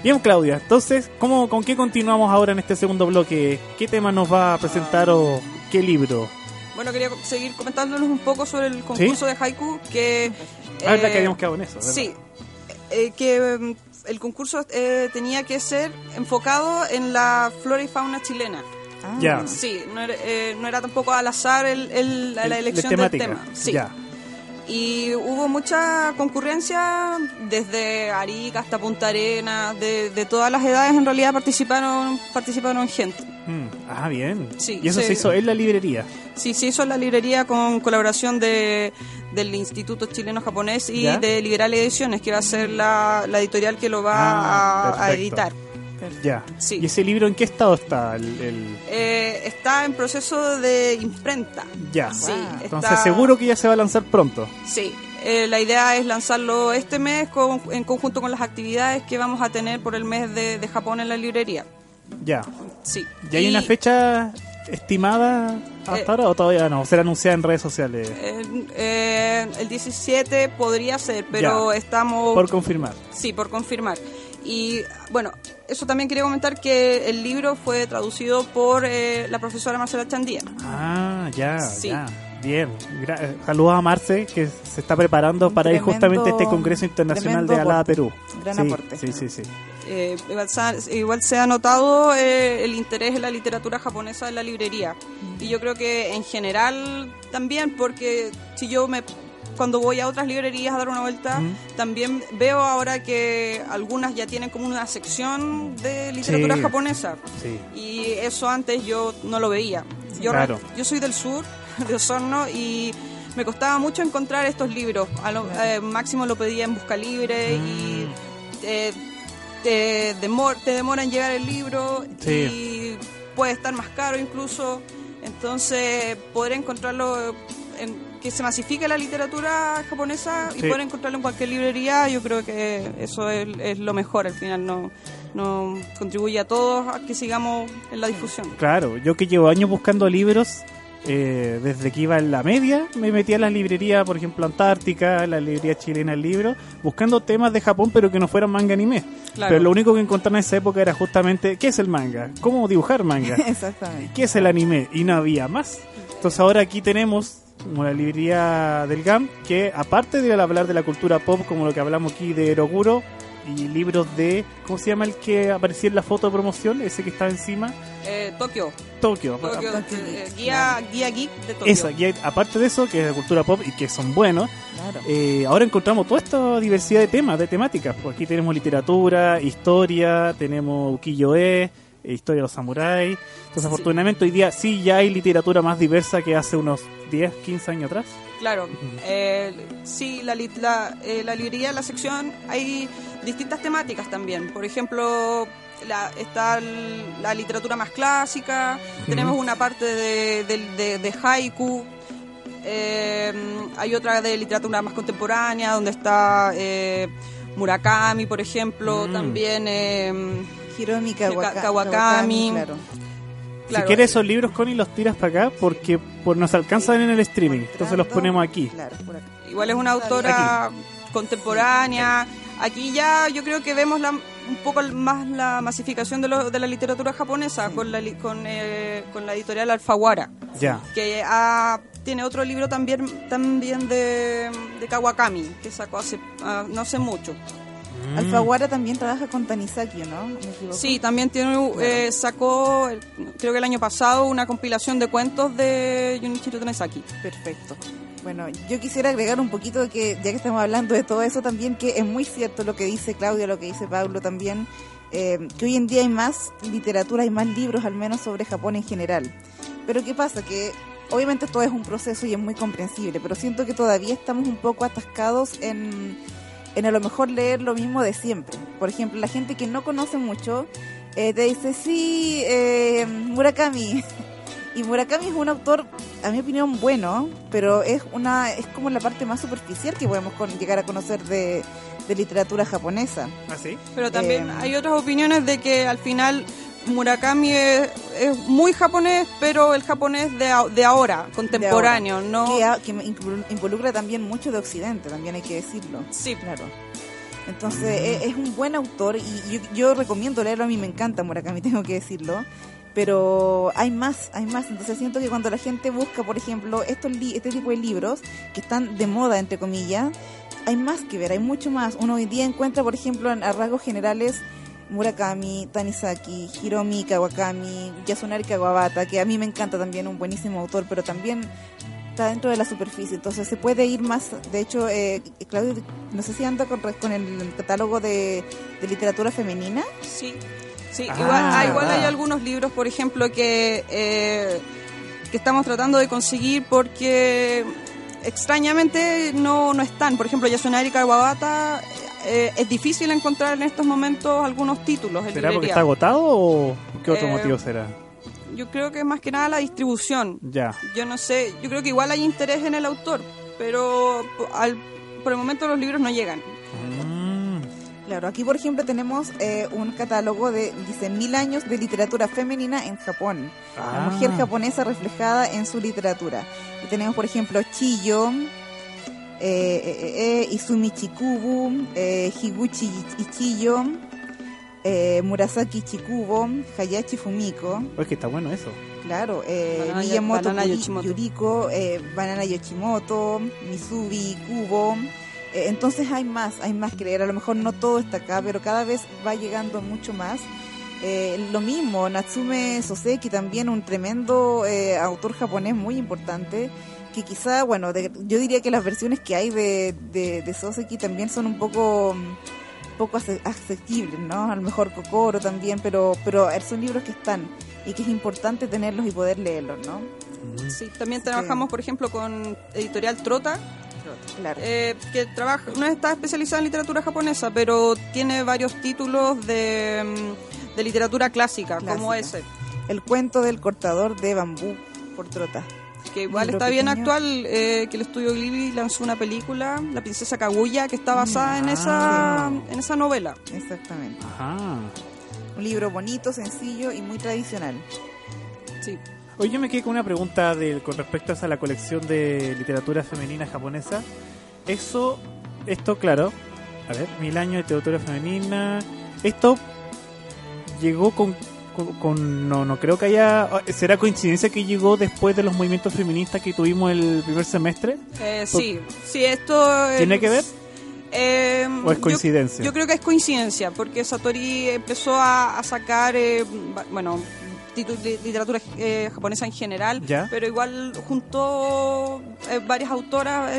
Bien, Claudia, entonces, ¿con qué continuamos ahora en este segundo bloque? ¿Qué tema nos va a presentar o qué libro? Bueno, quería seguir comentándonos un poco sobre el concurso de haiku. Que la verdad que habíamos quedado en eso, ¿verdad? Sí, que... El concurso tenía que ser enfocado en la flora y fauna chilena. Ah. Yeah. Sí, no era tampoco al azar la elección del tema. Sí. Yeah. Y hubo mucha concurrencia desde Arica hasta Punta Arenas, de todas las edades en realidad participaron gente. Ah, bien. Sí, y eso se hizo en la librería. Sí, se hizo en la librería con colaboración del Instituto Chileno-Japonés y ¿ya? de Liberal Ediciones, que va a ser la editorial que lo va a editar. Ya. Sí. ¿Y ese libro en qué estado está? Está en proceso de imprenta. Ya. Sí, wow. Entonces seguro que ya se va a lanzar pronto. Sí. La idea es lanzarlo este mes en conjunto con las actividades que vamos a tener por el mes de Japón en la librería. Ya. Sí. ¿Y hay una fecha estimada hasta ahora o todavía no? ¿Será anunciada en redes sociales? El 17 podría ser, pero ya. Estamos... Por confirmar. Sí, por confirmar. Y bueno, eso también quería comentar que el libro fue traducido por la profesora Marcela Chandía. Ah, ya, sí. Ya. Bien, saludos a Marce, que se está preparando para ir justamente a este Congreso Internacional de Alada Perú. Gran aporte. Sí, sí, sí. Igual se ha notado el interés en la literatura japonesa en la librería. Y yo creo que en general también, porque si yo cuando voy a otras librerías a dar una vuelta, también veo ahora que algunas ya tienen como una sección de literatura japonesa. Sí. Y eso antes yo no lo veía. Claro. Yo soy del sur, de Osorno, y me costaba mucho encontrar estos libros. Máximo lo pedía en Busca Libre y te demora en llegar el libro y puede estar más caro incluso. Entonces poder encontrarlo, que se masifique la literatura japonesa y poder encontrarlo en cualquier librería, yo creo que eso es lo mejor. Al final no contribuye a todos a que sigamos en la difusión. Claro, yo que llevo años buscando libros, desde que iba en la media me metía en las librerías, por ejemplo Antártica, la librería chilena El Libro, buscando temas de Japón pero que no fueran manga anime. Claro. Pero lo único que encontraba en esa época era justamente ¿qué es el manga? ¿Cómo dibujar manga? Exactamente. ¿Qué es el anime? Y no había más. Entonces ahora aquí tenemos una librería del GAM que, aparte de hablar de la cultura pop, como lo que hablamos aquí de Eroguro y libros de, ¿cómo se llama el que aparecía en la foto de promoción? Ese que estaba encima. Tokio. Guía Geek de Tokio. Esa, guía, aparte de eso, que es de cultura pop y que son buenos, claro. Ahora encontramos toda esta diversidad de temas, de temáticas. Pues aquí tenemos literatura, historia, tenemos ukiyo-e, historia de los samuráis. Entonces, afortunadamente hoy día sí ya hay literatura más diversa que hace unos 10, 15 años atrás. Claro, sí, la librería, la sección, hay distintas temáticas también. Por ejemplo, está la literatura más clásica, tenemos una parte de haiku, hay otra de literatura más contemporánea, donde está Murakami, por ejemplo, también Hiromi Kawakami. Claro. Claro, si quieres esos libros, Connie, los tiras para acá porque nos alcanzan en el streaming. Entonces los ponemos aquí. Claro, por acá. Igual es una autora contemporánea. Aquí ya yo creo que vemos un poco más la masificación de la literatura japonesa con la editorial Alfaguara. Ya. Que tiene otro libro también de Kawakami, que sacó no hace mucho. Alfaguara también trabaja con Tanizaki, ¿no? ¿Me equivoco? Sí, también sacó, creo que el año pasado, una compilación de cuentos de Junichiro Tanizaki. Perfecto. Bueno, yo quisiera agregar un poquito de que, ya que estamos hablando de todo eso también, que es muy cierto lo que dice Claudia, lo que dice Paulo también, que hoy en día hay más literatura, hay más libros al menos sobre Japón en general. Pero ¿qué pasa? Que obviamente todo es un proceso y es muy comprensible, pero siento que todavía estamos un poco atascados en a lo mejor leer lo mismo de siempre. Por ejemplo, la gente que no conoce mucho te dice, sí, Murakami. Y Murakami es un autor, a mi opinión, bueno, pero es como la parte más superficial que podemos llegar a conocer de literatura japonesa. ¿Ah, sí? Pero también hay otras opiniones de que al final Murakami es muy japonés, pero el japonés de ahora, contemporáneo, de ahora, ¿no? Que involucra también mucho de Occidente, también hay que decirlo. Sí, claro. Entonces, es un buen autor y yo recomiendo leerlo, a mí me encanta Murakami, tengo que decirlo. Pero hay más. Entonces siento que cuando la gente busca, por ejemplo, este tipo de libros que están de moda, entre comillas, hay más que ver, hay mucho más. Uno hoy día encuentra, por ejemplo, a rasgos generales, Murakami, Tanizaki, Hiromi Kawakami, Yasunari Kawabata, que a mí me encanta también, un buenísimo autor, pero también está dentro de la superficie, entonces se puede ir más. De hecho, Claudio, no sé si anda con el catálogo de literatura femenina. Sí. Sí, igual hay algunos libros, por ejemplo, que estamos tratando de conseguir porque extrañamente no están. Por ejemplo, Yasunari Kawabata, es difícil encontrar en estos momentos algunos títulos. ¿Será librería, porque está agotado o qué otro motivo será? Yo creo que es más que nada la distribución. Ya. Yo no sé, yo creo que igual hay interés en el autor, pero por el momento los libros no llegan. Claro, aquí por ejemplo tenemos un catálogo de, dice, 1000 años de literatura femenina en Japón. La mujer japonesa reflejada en su literatura. Y tenemos por ejemplo Chiyo, Izumi Chikubu, Higuchi Ichiyo, Murasaki Shikibu, Hayashi Fumiko. Pues que está bueno eso. Claro, Miyamoto Yuriko, Banana Yoshimoto, Mizubi Kubo. Entonces hay más que leer. A lo mejor no todo está acá, pero cada vez va llegando mucho más. Lo mismo, Natsume Soseki, también un tremendo autor japonés muy importante, que quizá, bueno, yo diría que las versiones que hay de Soseki también son un poco accesibles, ¿no? A lo mejor Kokoro también, pero son libros que están y que es importante tenerlos y poder leerlos, ¿no? Sí, también trabajamos, por ejemplo, con editorial Trota. Claro. Que trabaja, no está especializada en literatura japonesa, pero tiene varios títulos de literatura clásica, como ese. El cuento del cortador de bambú, por Trota. Que igual está pequeño. Bien actual, que el estudio Ghibli lanzó una película, La princesa Kaguya, que está basada en esa novela. Exactamente. Ajá. Un libro bonito, sencillo y muy tradicional. Sí. Hoy yo me quedé con una pregunta con respecto a la colección de literatura femenina japonesa. Esto, claro, a ver, 1000 años de literatura femenina. Esto llegó con no creo que haya... ¿Será coincidencia que llegó después de los movimientos feministas que tuvimos el primer semestre? Sí, esto... ¿Tiene que ver? ¿O es coincidencia? Yo creo que es coincidencia, porque Satori empezó a sacar, literatura japonesa en general, ¿ya? Pero igual juntó varias autoras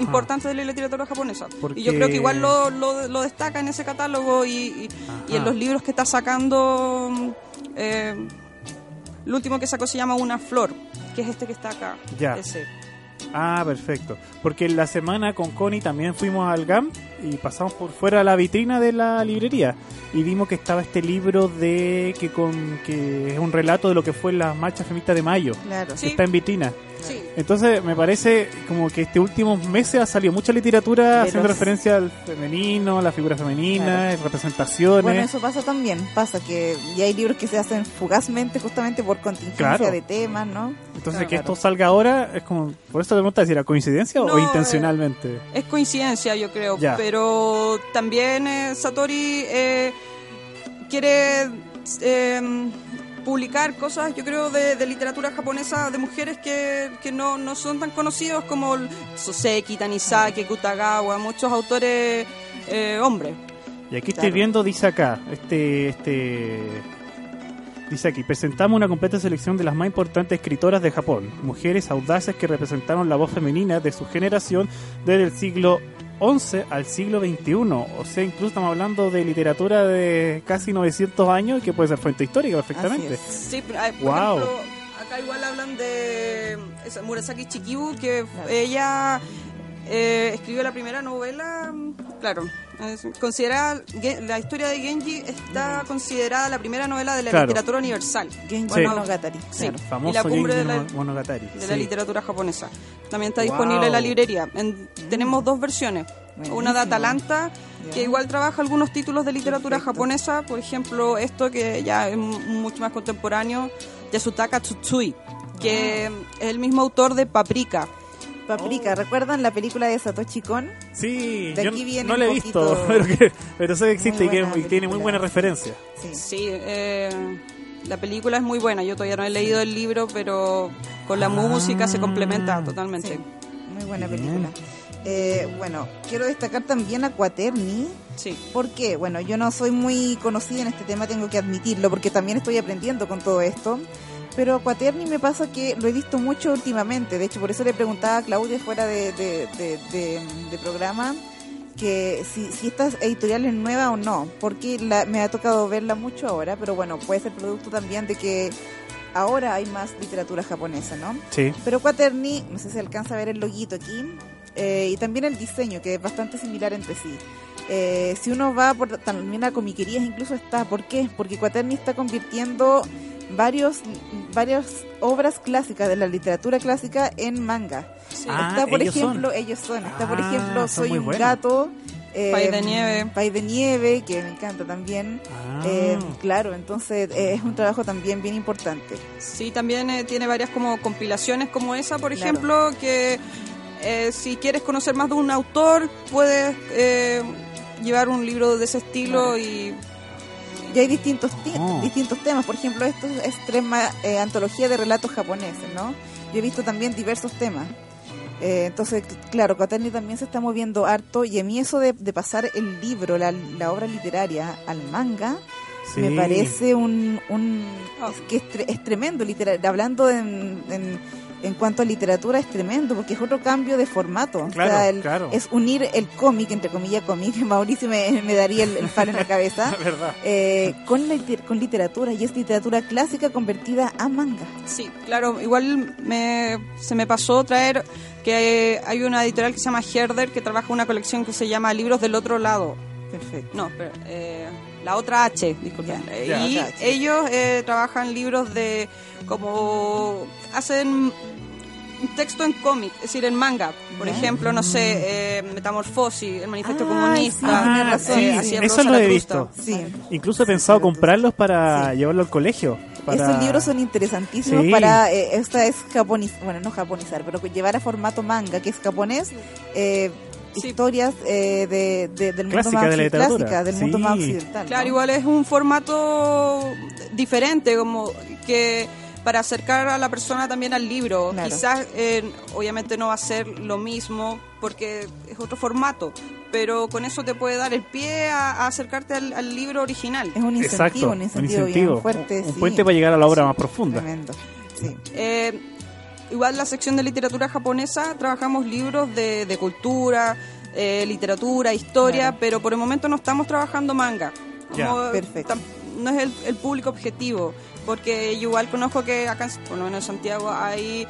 importantes de la literatura japonesa. Porque... Y yo creo que igual lo destaca en ese catálogo y en los libros que está sacando. El último que sacó se llama Una Flor, que es este que está acá. Ya. Ese. Ah, perfecto. Porque la semana con Connie también fuimos al GAM y pasamos por fuera a la vitrina de la librería y vimos que estaba este libro que es un relato de lo que fue la marcha feminista de mayo. Claro. Sí. Está en vitrina. Sí. Entonces me parece como que este últimos meses ha salido mucha literatura haciendo referencia al femenino, a la figura femenina, claro, representaciones. Bueno, eso pasa que ya hay libros que se hacen fugazmente justamente por contingencia, claro, de temas, ¿no? Entonces que esto salga ahora es como, por eso te pregunto si era coincidencia o intencionalmente. Es coincidencia, yo creo, ya. Pero también Satori quiere publicar cosas, yo creo, de literatura japonesa de mujeres que no son tan conocidos como Soseki, Tanizaki, Akutagawa, muchos autores hombres. Y aquí estoy viendo, dice acá, dice aquí, presentamos una completa selección de las más importantes escritoras de Japón, mujeres audaces que representaron la voz femenina de su generación desde el siglo XI al siglo XXI, o sea, incluso estamos hablando de literatura de casi 900 años que puede ser fuente histórica perfectamente. Sí, pero, wow. Ejemplo, acá igual hablan de Murasaki Shikibu, que ella escribió la primera novela, claro, considerada la historia de Genji está considerada la primera novela de la literatura universal, Genji Monogatari, claro, y la cumbre de la literatura japonesa. También está disponible en la librería. Tenemos dos versiones, una de Atalanta, que igual trabaja algunos títulos de literatura japonesa, por ejemplo esto que ya es mucho más contemporáneo, Yasutaka Tsutsui, que es el mismo autor de Paprika, ¿recuerdan la película de Satoshi Kon? Sí, de aquí viene, no la he visto, pero sé que existe y tiene muy buena referencia. Sí, la película es muy buena, yo todavía no he leído el libro, pero con la música se complementa totalmente. Sí, muy buena película. Quiero destacar también a Quaterni. Sí. Porque, yo no soy muy conocida en este tema, tengo que admitirlo, porque también estoy aprendiendo con todo esto. Pero Quaterni me pasa que lo he visto mucho últimamente. De hecho, por eso le preguntaba a Claudia fuera de programa que si esta editorial es nueva o no, porque me ha tocado verla mucho ahora, pero bueno, puede ser producto también de que ahora hay más literatura japonesa, ¿no? Sí. Pero Quaterni, no sé si alcanza a ver el loguito aquí, y también el diseño, que es bastante similar entre sí. Si uno va por también a comiquerías, incluso está. ¿Por qué? Porque Quaterni está convirtiendo varias obras clásicas de la literatura clásica en manga. Sí. Está, por ejemplo, Está, por ejemplo, Soy un gato. País de nieve, que me encanta también. Claro, entonces es un trabajo también bien importante. Sí, también tiene varias como compilaciones como esa, por ejemplo, que si quieres conocer más de un autor, puedes llevar un libro de ese estilo. Y hay distintos temas. Por ejemplo, esto es antología de relatos japoneses, ¿no? Yo he visto también diversos temas. Entonces, claro, Quaterni también se está moviendo harto, y a mí eso de pasar el libro, la obra literaria al manga, sí, me parece es tremendo. Hablando en cuanto a literatura, es tremendo, porque es otro cambio de formato. Claro, o sea, es unir el cómic, entre comillas cómic, Mauricio me daría el palo en la cabeza, la verdad. Con literatura, y es literatura clásica convertida a manga. Sí, claro, igual se me pasó traer que hay una editorial que se llama Herder, que trabaja una colección que se llama Libros del Otro Lado. Perfecto. No, pero, La Otra H, disculpen. Yeah. Y ellos trabajan libros de como hacen texto en cómic, es decir, en manga. Por ejemplo, no sé, Metamorfosis, El Manifiesto Comunista. Sí, eso lo he visto. Sí. Incluso he pensado comprarlos para llevarlo al colegio. Esos libros son interesantísimos para no japonizar, pero llevar a formato manga, que es japonés, historias del mundo más occidental. Claro, ¿no? Igual es un formato diferente, como que para acercar a la persona también al libro. Claro. Quizás, obviamente no va a ser lo mismo porque es otro formato, pero con eso te puede dar el pie a acercarte al libro original. Es un incentivo. Exacto, un incentivo bien fuerte. Un puente para llegar a la obra más profunda. Tremendo. Sí. Igual la sección de literatura japonesa trabajamos libros de cultura, literatura, historia, pero por el momento no estamos trabajando manga. Perfecto. No es el público objetivo, porque yo igual conozco que acá, por lo menos en Santiago, hay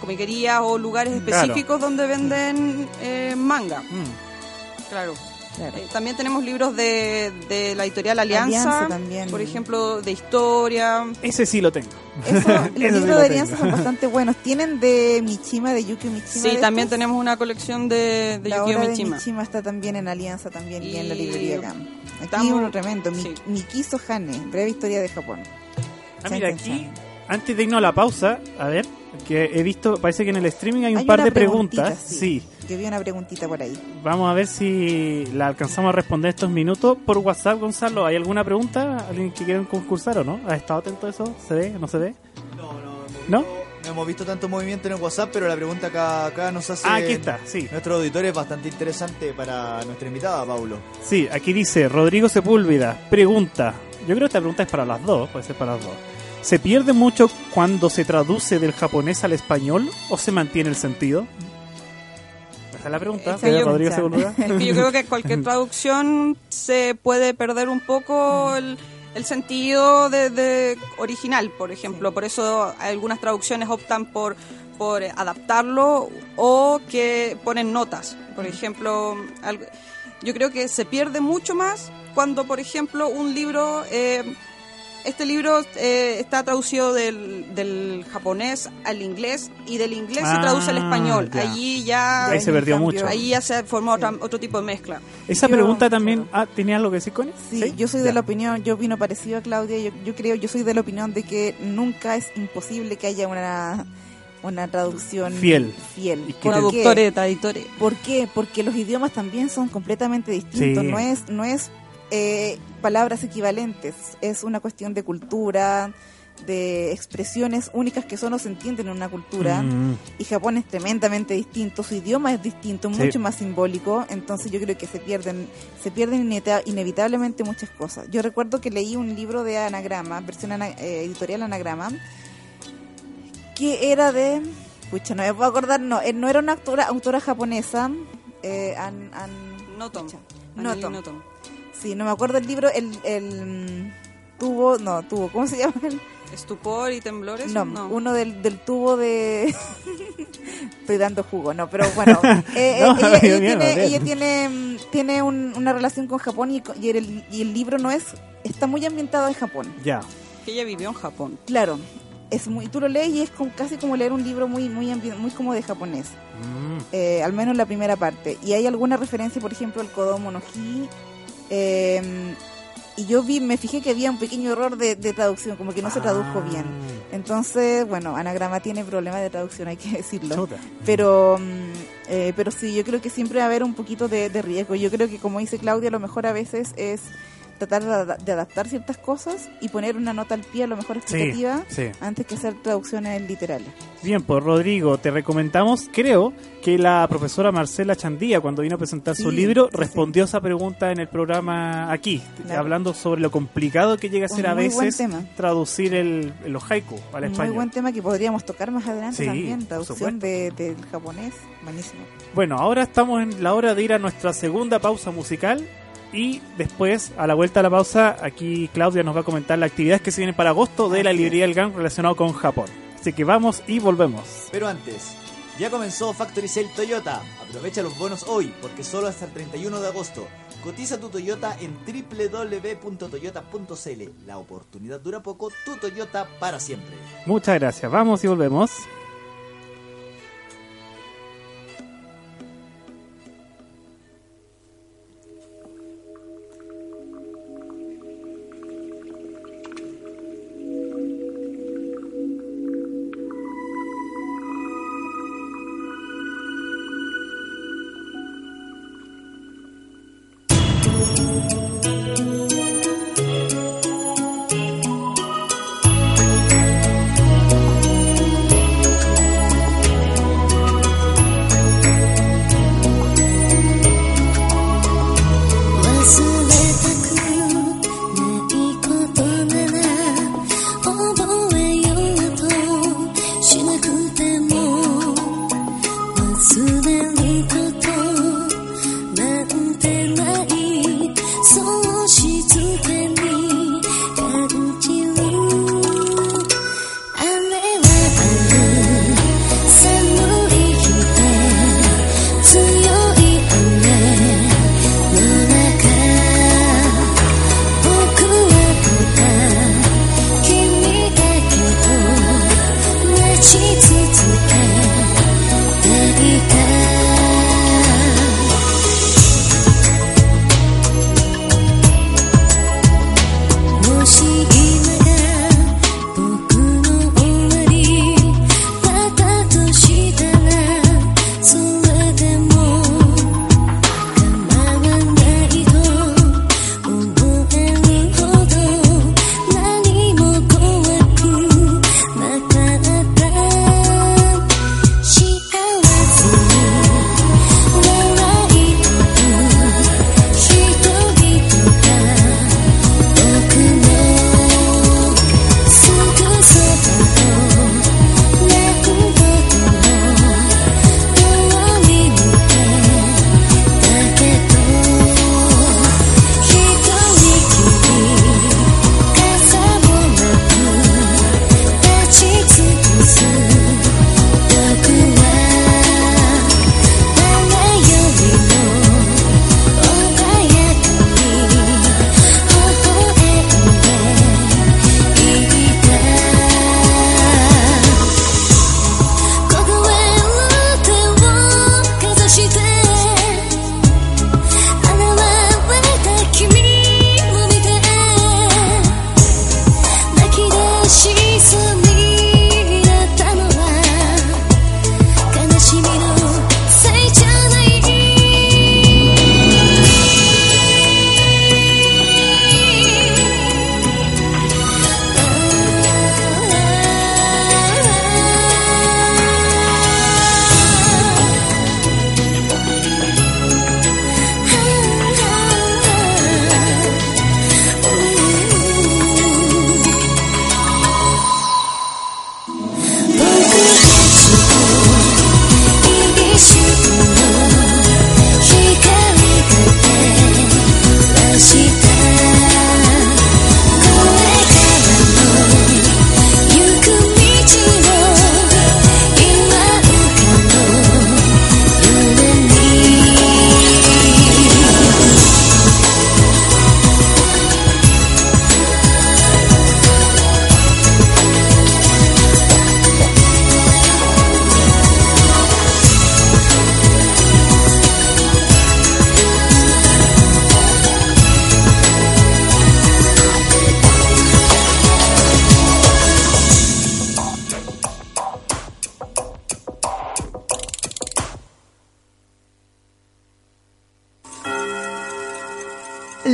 comiquerías o lugares específicos donde venden manga. Claro. También tenemos libros de la editorial Alianza también. Por ejemplo, de historia. Ese sí lo tengo. Los libros de Alianza son bastante buenos. Tienen de Mishima, de Yukio Mishima. Sí, también tenemos una colección de Yukio Mishima. De Mishima está también en Alianza también y en la librería acá. Aquí uno tremendo, Mikizo Hane, Breve Historia de Japón. Mira, aquí, antes de irnos a la pausa, a ver, que he visto, parece que en el streaming hay un par de preguntas. Sí. Que vi una preguntita por ahí. Vamos a ver si la alcanzamos a responder estos minutos. Por WhatsApp, Gonzalo, ¿hay alguna pregunta? ¿Alguien que quiera concursar o no? ¿Has estado atento a eso? ¿Se ve? ¿No se ve? No hemos visto tanto movimiento en el WhatsApp, pero la pregunta acá nos hace... aquí está, sí. Nuestro auditorio es bastante interesante para nuestra invitada, Paulo. Sí, aquí dice Rodrigo Sepúlveda, pregunta. Yo creo que esta pregunta es para las dos, puede ser para las dos. ¿Se pierde mucho cuando se traduce del japonés al español o se mantiene el sentido? Esa es la pregunta. Yo creo que cualquier traducción se puede perder un poco el sentido de original, por ejemplo. Sí. Por eso algunas traducciones optan por adaptarlo o que ponen notas. Por ejemplo, yo creo que se pierde mucho más cuando, por ejemplo, un libro... este libro está traducido del japonés al inglés y del inglés se traduce al español. Ya. Allí ya... ahí se perdió mucho. Ahí ya se formó otro tipo de mezcla. Esa pregunta también... ¿tenías algo que decir, Connie? Sí, yo soy de la opinión... yo opino parecido a Claudia. Yo soy de la opinión de que nunca es imposible que haya una traducción fiel. Traductore. ¿Por qué? Porque los idiomas también son completamente distintos. Sí. No es palabras equivalentes, es una cuestión de cultura, de expresiones únicas que solo se entienden en una cultura, y Japón es tremendamente distinto, su idioma es distinto, mucho más simbólico, entonces yo creo que se pierden inevitablemente muchas cosas. Yo recuerdo que leí un libro de Anagrama, versión editorial Anagrama, que era de... no me puedo acordar, no era una autora japonesa, Notom. Sí, no me acuerdo el libro, el tubo, ¿cómo se llama? ¿Estupor y temblores? No. Uno del tubo de... Estoy dando jugo, no, pero bueno. Ella tiene una relación con Japón y el libro no es... Está muy ambientado en Japón. Ya. Que ella vivió en Japón. Claro. Es muy, tú lo lees y es casi como leer un libro muy como de japonés. Al menos la primera parte. Y hay alguna referencia, por ejemplo, al Kodomo no Hi. Y yo me fijé que había un pequeño error de traducción, como que no se tradujo bien. Entonces, bueno, Anagrama tiene problemas de traducción, hay que decirlo. Chuta. Pero sí, yo creo que siempre va a haber un poquito de riesgo. Yo creo que, como dice Claudia, lo mejor a veces es... tratar de adaptar ciertas cosas y poner una nota al pie, a lo mejor explicativa, sí. Antes que hacer traducciones literales. Bien, pues Rodrigo, te recomendamos, creo, que la profesora Marcela Chandía, cuando vino a presentar su libro, respondió esa pregunta en el programa aquí, hablando sobre lo complicado que llega a ser a veces traducir los haiku al español. Muy buen tema que podríamos tocar más adelante también, traducción del japonés, buenísimo. Bueno, ahora estamos en la hora de ir a nuestra segunda pausa musical. Y después, a la vuelta a la pausa, aquí Claudia nos va a comentar las actividades que se vienen para agosto de la librería El Gang relacionado con Japón. Así que vamos y volvemos. Pero antes, ya comenzó Factory Sale Toyota. Aprovecha los bonos hoy, porque solo hasta el 31 de agosto. Cotiza tu Toyota en www.toyota.cl. La oportunidad dura poco, tu Toyota para siempre. Muchas gracias, vamos y volvemos.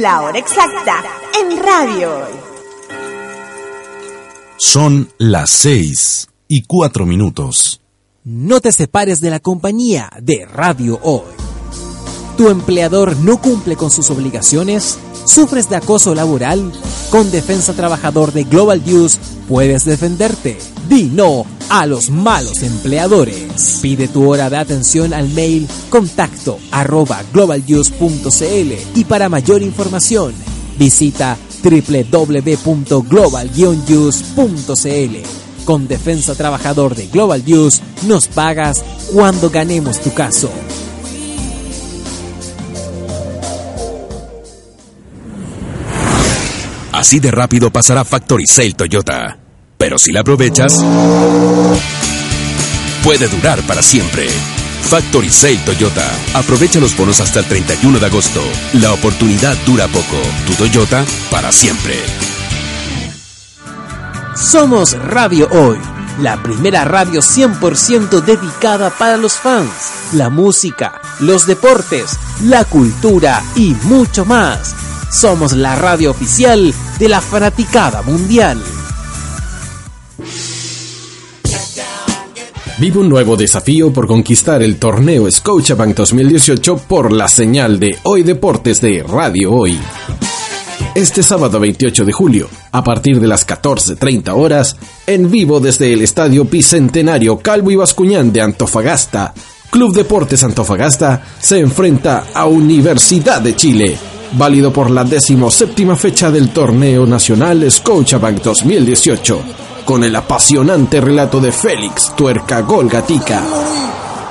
La hora exacta en Radio Hoy. Son las 6:04. No te separes de la compañía de Radio Hoy. Tu empleador no cumple con sus obligaciones, sufres de acoso laboral, con Defensa Trabajador de Global News puedes defenderte. Di no a los malos empleadores. Pide tu hora de atención al mail contacto@globalnews.cl y para mayor información visita www.global-news.cl. Con Defensa Trabajador de Global News nos pagas cuando ganemos tu caso. Así de rápido pasará Factory Sale Toyota. Pero si la aprovechas, puede durar para siempre. Factory Sale Toyota. Aprovecha los bonos hasta el 31 de agosto. La oportunidad dura poco. Tu Toyota para siempre. Somos Radio Hoy, la primera radio 100% dedicada para los fans, la música, los deportes, la cultura y mucho más. Somos la radio oficial de la fanaticada mundial. Vive un nuevo desafío por conquistar el torneo Scotiabank 2018 por la señal de Hoy Deportes de Radio Hoy. Este sábado 28 de julio, a partir de las 14:30 horas, en vivo desde el Estadio Bicentenario Calvo y Bascuñán de Antofagasta, Club Deportes Antofagasta se enfrenta a Universidad de Chile, válido por la 17ª fecha del torneo nacional Scotiabank 2018, con el apasionante relato de Félix Tuerca Golgatica.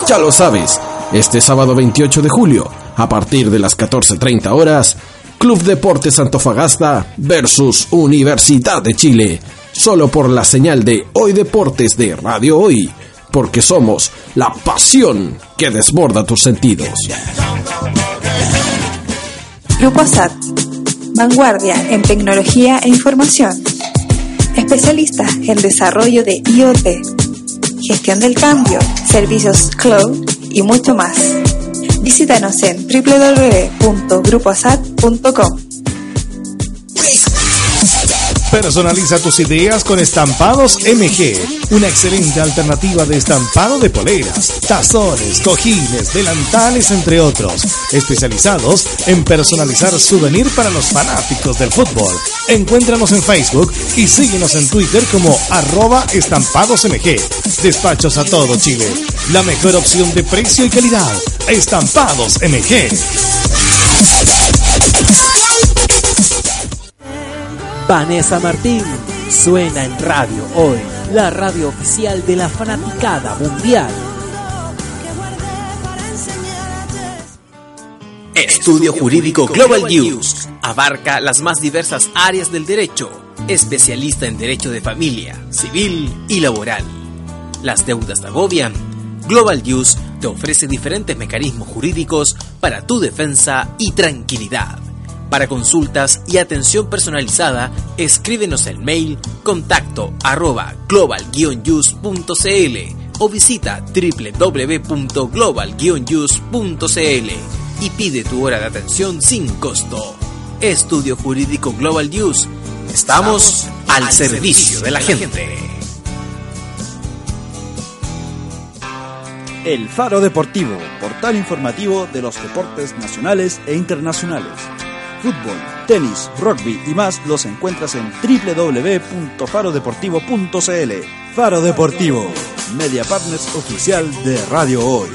Ya lo sabes, este sábado 28 de julio, a partir de las 14:30 horas, Club Deportes Antofagasta versus Universidad de Chile, solo por la señal de Hoy Deportes de Radio Hoy, porque somos la pasión que desborda tus sentidos. Grupo ASAT, vanguardia en tecnología e información. Especialistas en desarrollo de IoT, gestión del cambio, servicios cloud y mucho más. Visítanos en www.grupoasat.com. Personaliza tus ideas con Estampados MG, una excelente alternativa de estampado de poleras, tazones, cojines, delantales, entre otros, especializados en personalizar souvenir para los fanáticos del fútbol. Encuéntranos en Facebook y síguenos en Twitter como @estampadosmg. Despachos a todo Chile, la mejor opción de precio y calidad. Estampados MG. Vanessa Martín suena en Radio Hoy, la radio oficial de la fanaticada mundial. Estudio Jurídico Global News abarca las más diversas áreas del derecho, especialista en derecho de familia, civil y laboral. Las deudas te agobian. Global News te ofrece diferentes mecanismos jurídicos para tu defensa y tranquilidad. Para consultas y atención personalizada, escríbenos el mail contacto@global-news.cl o visita www.global-news.cl y pide tu hora de atención sin costo. Estudio Jurídico Global News. Estamos al servicio de la gente. El Faro Deportivo, portal informativo de los deportes nacionales e internacionales. Fútbol, tenis, rugby y más los encuentras en www.farodeportivo.cl. Faro Deportivo, media partners oficial de Radio Hoy.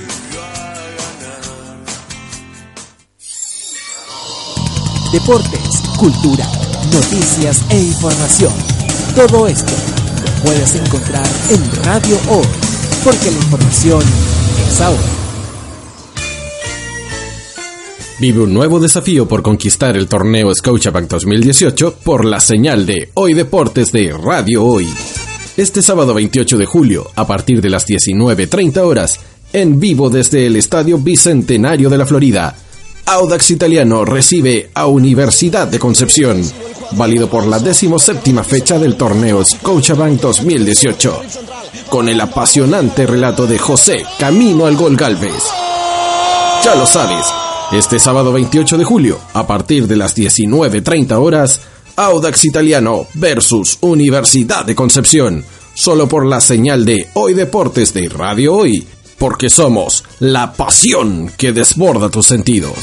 Deportes, cultura, noticias e información. Todo esto lo puedes encontrar en Radio Hoy, porque la información es ahora. Vive un nuevo desafío por conquistar el torneo Scotiabank 2018 por la señal de Hoy Deportes de Radio Hoy. Este sábado 28 de julio, a partir de las 19:30 horas, en vivo desde el Estadio Bicentenario de la Florida, Audax Italiano recibe a Universidad de Concepción, válido por la 17ª fecha del torneo Scotiabank 2018, con el apasionante relato de José Camino al Gol Galvez. Ya lo sabes. Este sábado 28 de julio, a partir de las 19:30 horas, Audax Italiano versus Universidad de Concepción, solo por la señal de Hoy Deportes de Radio Hoy, porque somos la pasión que desborda tus sentidos.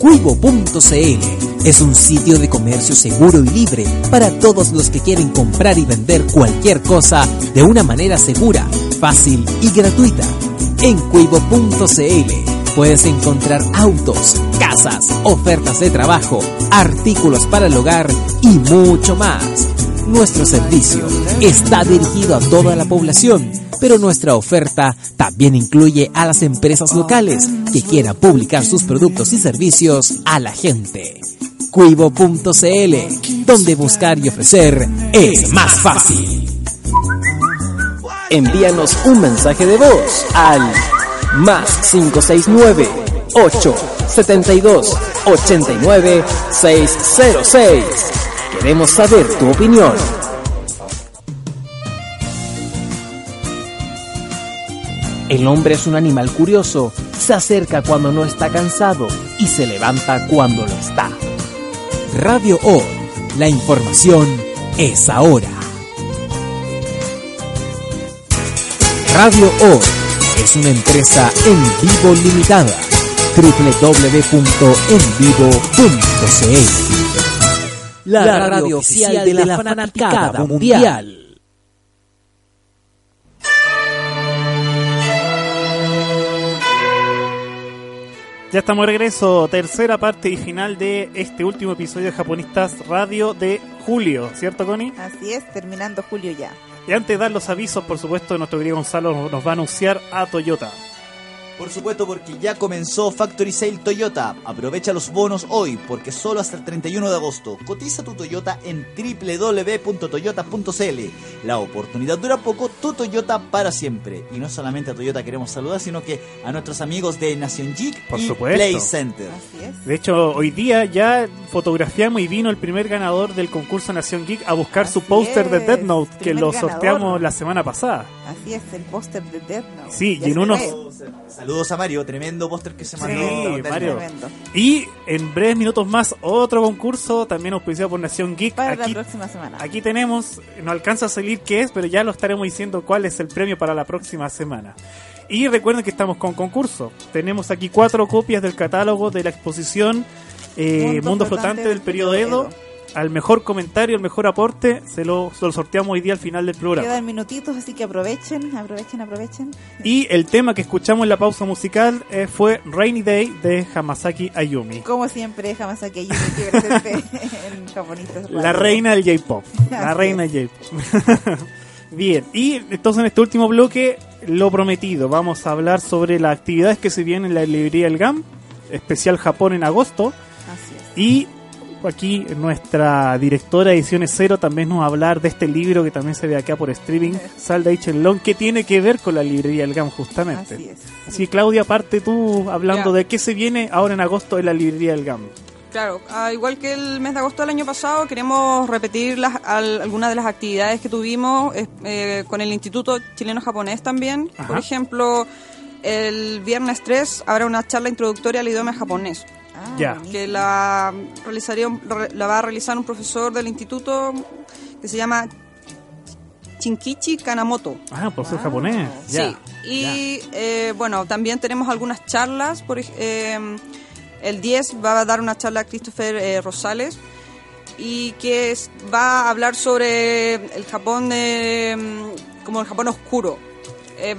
Cuivo.cl es un sitio de comercio seguro y libre para todos los que quieren comprar y vender cualquier cosa de una manera segura, fácil y gratuita. En Cuivo.cl puedes encontrar autos, casas, ofertas de trabajo, artículos para el hogar y mucho más. Nuestro servicio está dirigido a toda la población, pero nuestra oferta también incluye a las empresas locales que quieran publicar sus productos y servicios a la gente. Cuivo.cl, donde buscar y ofrecer es más fácil. Envíanos un mensaje de voz al más 569-872-89606. Queremos saber tu opinión. El hombre es un animal curioso. Se acerca cuando no está cansado y se levanta cuando lo está. Radio O. La información es ahora. Radio O es una empresa En Vivo Limitada, www.envivo.cl, la radio oficial de la fanaticada mundial. Ya estamos de regreso, tercera parte y final de este último episodio de Japonistas Radio de julio, ¿cierto, Connie? Así es, terminando julio ya. Y antes de dar los avisos, por supuesto, nuestro querido Gonzalo nos va a anunciar a Toyota. Por supuesto, porque ya comenzó Factory Sale Toyota. Aprovecha los bonos hoy, porque solo hasta el 31 de agosto. Cotiza tu Toyota en www.toyota.cl. La oportunidad dura poco, tu Toyota para siempre. Y no solamente a Toyota queremos saludar, sino que a nuestros amigos de Nación Geek por y supuesto. Play Center. Así es. De hecho, hoy día ya fotografiamos y vino el primer ganador del concurso Nación Geek a buscar así su póster de Death Note, que lo sorteamos la semana pasada. Así es, el póster de Death Note. Sí, ya, y en unos... Saludos a Mario, tremendo póster que se mandó. Sí, Mario. Y en breves minutos más, otro concurso también auspiciado por Nación Geek. Para aquí, la próxima semana. Aquí tenemos, no alcanza a salir qué es, pero ya lo estaremos diciendo cuál es el premio para la próxima semana. Y recuerden que estamos con concurso. Tenemos aquí 4 copias del catálogo de la exposición Mundo Flotante del periodo Edo. Al mejor comentario, al mejor aporte, se lo sorteamos hoy día al final del programa. Quedan minutitos, así que aprovechen. Y el tema que escuchamos en la pausa musical fue Rainy Day de Hamasaki Ayumi. Como siempre, Hamasaki Ayumi, que presente en Japonistas. La reina del J-Pop. La reina del J-Pop. Bien, y entonces en este último bloque, lo prometido, vamos a hablar sobre las actividades que se vienen en la librería del GAM, especial Japón en agosto. Así es. Y aquí nuestra directora de Ediciones Cero también nos va a hablar de este libro que también se ve acá por streaming, Sal de Ichenlong, que tiene que ver con la librería del GAM justamente. Así es. Así, Claudia, parte tú hablando de qué se viene ahora en agosto en la librería del GAM. Claro, igual que el mes de agosto del año pasado, queremos repetir algunas de las actividades que tuvimos con el Instituto Chileno-Japonés también. Ajá. Por ejemplo, el viernes 3 habrá una charla introductoria al idioma japonés. Que la va a realizar un profesor del instituto que se llama Chinkichi Kanamoto. Ah, profesor japonés. Sí. Y bueno, también tenemos algunas charlas. El 10 va a dar una charla a Christopher Rosales, y que va a hablar sobre el Japón como el Japón oscuro.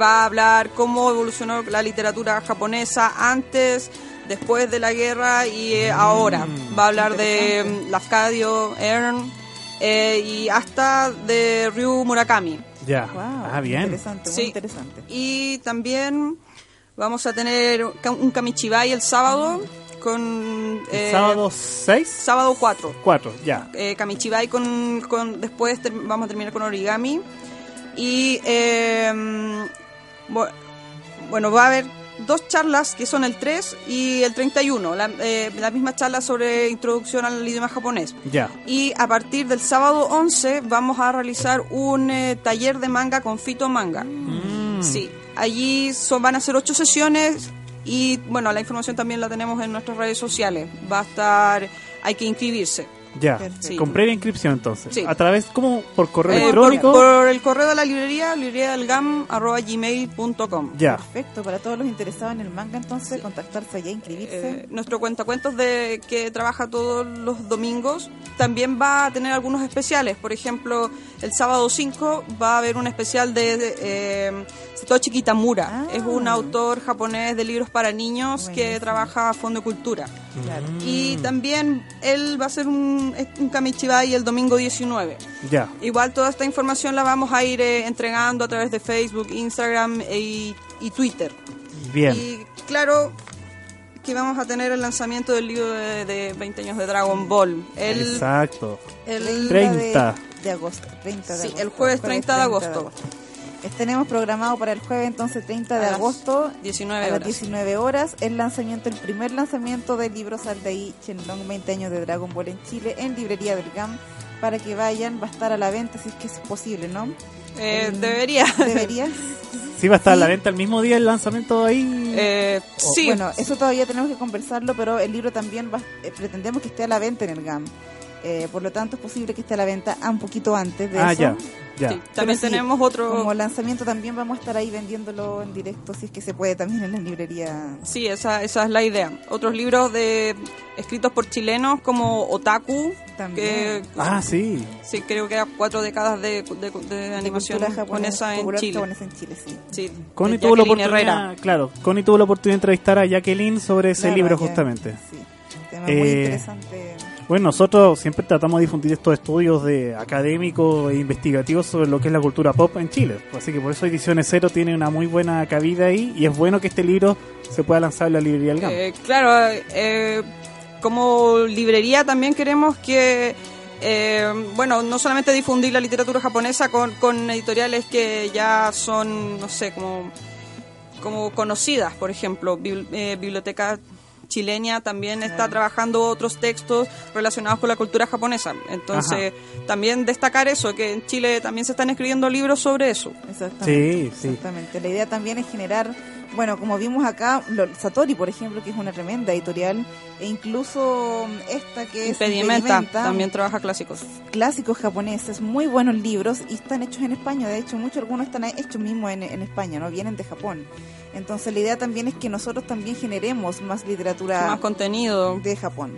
Va a hablar cómo evolucionó la literatura japonesa antes, después de la guerra y ahora. Va a hablar de Lafcadio Hearn y hasta de Ryu Murakami. Ya. Wow, bien. Interesante, muy interesante. Y también vamos a tener un Kamichibai el sábado con... ¿Sábado 6? Sábado 4. 4, ya. Kamichibai con después vamos a terminar con origami. Y bueno, va a haber 2 charlas que son el 3 y el 31, la misma charla sobre introducción al idioma japonés. Y a partir del sábado 11 vamos a realizar un taller de manga con Fito Manga. Sí, Allí van a ser 8 sesiones y, bueno, la información también la tenemos en nuestras redes sociales. Va a estar... Hay que inscribirse. Ya, sí. Con previa inscripción, entonces. Sí. ¿A través, como por correo electrónico? Por el correo de la librería, libreriadelgam@gmail.com. Ya. Perfecto, para todos los interesados en el manga, entonces, sí, contactarse allá, inscribirse. Nuestro cuentacuentos que trabaja todos los domingos también va a tener algunos especiales. Por ejemplo, el sábado 5 va a haber un especial de Satoshi Kitamura. Es un autor japonés de libros para niños que trabaja a fondo de cultura. Claro. Y también él va a hacer un kamishibai el domingo 19. Ya. Igual toda esta información la vamos a ir entregando a través de Facebook, Instagram y Twitter. Bien. Y claro que vamos a tener el lanzamiento del libro de 20 años de Dragon Ball. Exacto. El 30 de agosto. 30 de agosto. Sí, el jueves 30 de agosto. Tenemos programado para el jueves, entonces, 30 de agosto, 19 horas. A las 19 horas, el primer lanzamiento del libro Saldaí Shenlong 20 años de Dragon Ball en Chile, en librería del GAM, para que vayan. Va a estar a la venta, si es que es posible, ¿no? Debería. Sí, va a estar a la venta el mismo día el lanzamiento ahí. Sí. Bueno, eso todavía tenemos que conversarlo, pero el libro también pretendemos que esté a la venta en el GAM. Por lo tanto, es posible que esté a la venta un poquito antes de eso. Ya. Sí, también tenemos otro... Como lanzamiento también vamos a estar ahí vendiéndolo en directo, si es que se puede, también en la librería. Sí, esa es la idea. Otros libros escritos por chilenos como Otaku. También. Sí. Sí, creo que era 4 décadas de animación japonesa en Chile. Japonesa en Chile, sí. Connie tuvo la oportunidad, de entrevistar a Jacqueline sobre ese libro, justamente. Sí, un tema muy interesante. Bueno, nosotros siempre tratamos de difundir estos estudios académicos e investigativos sobre lo que es la cultura pop en Chile. Así que por eso Ediciones Cero tiene una muy buena cabida ahí, y es bueno que este libro se pueda lanzar en la librería del GAM. Como librería también queremos que, no solamente difundir la literatura japonesa con editoriales que ya son, no sé, como conocidas, por ejemplo, Biblioteca Chilenia también está trabajando otros textos relacionados con la cultura japonesa. Entonces, también destacar eso, que en Chile también se están escribiendo libros sobre eso. Exactamente. Sí, exactamente. La idea también es generar, como vimos acá, Satori, por ejemplo, que es una tremenda editorial, e incluso esta que es Impedimenta, también trabaja clásicos japoneses, muy buenos libros, y están hechos en España. De hecho, algunos están hechos mismos en España, no vienen de Japón. Entonces la idea también es que nosotros también generemos más literatura, más contenido de Japón,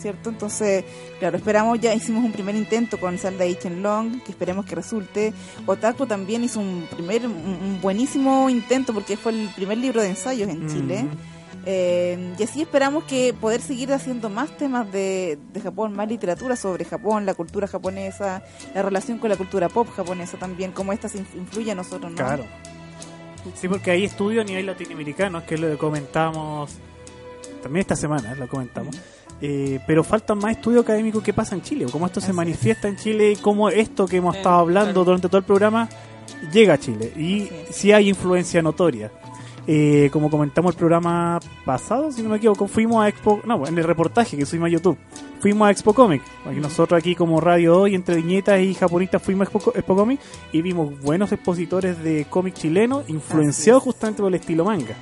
¿cierto? Entonces, claro, esperamos, ya hicimos un primer intento con Saldaí Shenlong, que esperemos que resulte. Otaku también hizo un buenísimo intento, porque fue el primer libro de ensayos en Chile. Y así esperamos que poder seguir haciendo más temas de Japón, más literatura sobre Japón, la cultura japonesa, la relación con la cultura pop japonesa también, cómo esta se influye a nosotros, ¿no? Claro. Sí, porque hay estudios a nivel latinoamericano, es que lo comentamos también esta semana, pero faltan más estudios académicos que pasa en Chile, cómo esto se manifiesta en Chile, y cómo esto que hemos estado hablando durante todo el programa llega a Chile, y sí hay influencia notoria. Como comentamos el programa pasado, si no me equivoco, fuimos a Expo, en el reportaje que subimos a YouTube, fuimos a Expo Comic. Nosotros aquí como Radio Hoy, entre viñetas y japonistas, fuimos a Expo Comic y vimos buenos expositores de cómic chileno, influenciados justamente por el estilo manga.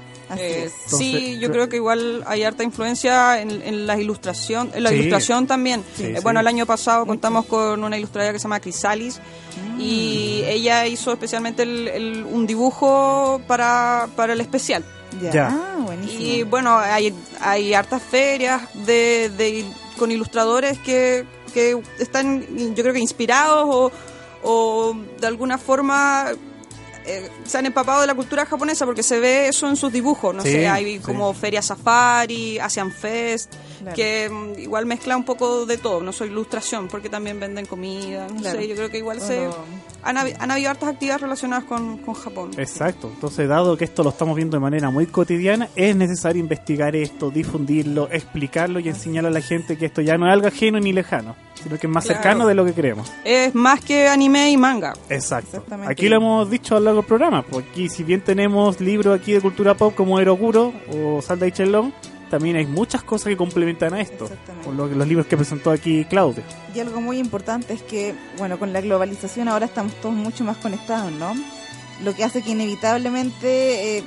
Yo creo que igual hay harta influencia en la ilustración, ilustración también. Sí, el año pasado contamos con una ilustradora que se llama Crisalis, y ella hizo especialmente un dibujo para el especial. Ya. Buenísimo. Y hay hartas ferias con ilustradores que están, yo creo que inspirados o de alguna forma se han empapado de la cultura japonesa, porque se ve eso en sus dibujos. Hay como Feria Safari, Asian Fest, que igual mezcla un poco de todo, no solo ilustración, porque también venden comida, yo creo que igual han habido hartas actividades relacionadas con Japón. Exacto, entonces dado que esto lo estamos viendo de manera muy cotidiana, es necesario investigar esto, difundirlo, explicarlo y enseñar a la gente que esto ya no es algo ajeno ni lejano, sino que es más cercano de lo que creemos. Es más que anime y manga. Exacto. Aquí lo hemos dicho a lo largo del programa, porque si bien tenemos libros aquí de cultura pop como Eroguro o Saldaí Shenlong, también hay muchas cosas que complementan a esto, con los libros que presentó aquí Claudia. Y algo muy importante es que, con la globalización ahora estamos todos mucho más conectados, ¿no? lo que hace que inevitablemente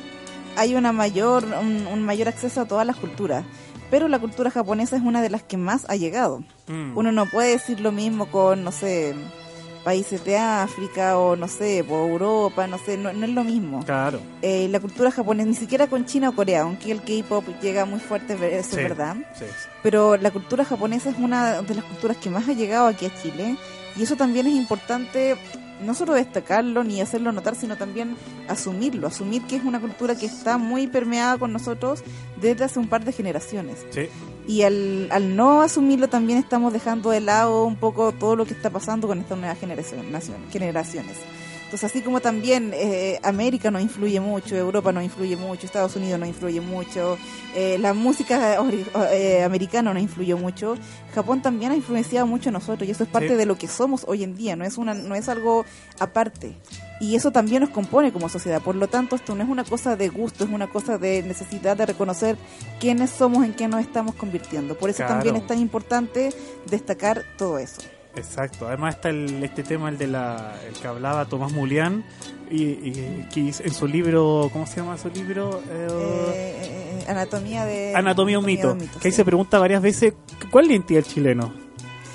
hay una mayor, un mayor acceso a todas las culturas. Pero la cultura japonesa es una de las que más ha llegado. Mm. Uno no puede decir lo mismo con, no sé, países de África o, no sé, por Europa, no sé, no es lo mismo. Claro. La cultura japonesa, ni siquiera con China o Corea, aunque el K-pop llega muy fuerte, eso sí, es verdad. Sí, sí. Pero la cultura japonesa es una de las culturas que más ha llegado aquí a Chile. Y eso también es importante, no solo destacarlo ni hacerlo notar, sino también asumirlo, asumir que es una cultura que está muy permeada con nosotros desde hace un par de generaciones. Sí. Y al no asumirlo también estamos dejando de lado un poco todo lo que está pasando con estas nuevas generaciones. Entonces, así como también América nos influye mucho, Europa nos influye mucho, Estados Unidos nos influye mucho, la música americana nos influyó mucho, Japón también ha influenciado mucho a nosotros, y eso es parte de lo que somos hoy en día, no es algo aparte. Y eso también nos compone como sociedad. Por lo tanto, esto no es una cosa de gusto, es una cosa de necesidad de reconocer quiénes somos, en qué nos estamos convirtiendo. Por eso también es tan importante destacar todo eso. Exacto, además está este tema, el que hablaba Tomás Mulián, y que en su libro, ¿cómo se llama su libro? Anatomía de un mito, que ahí se pregunta varias veces, ¿cuál es la identidad del chileno?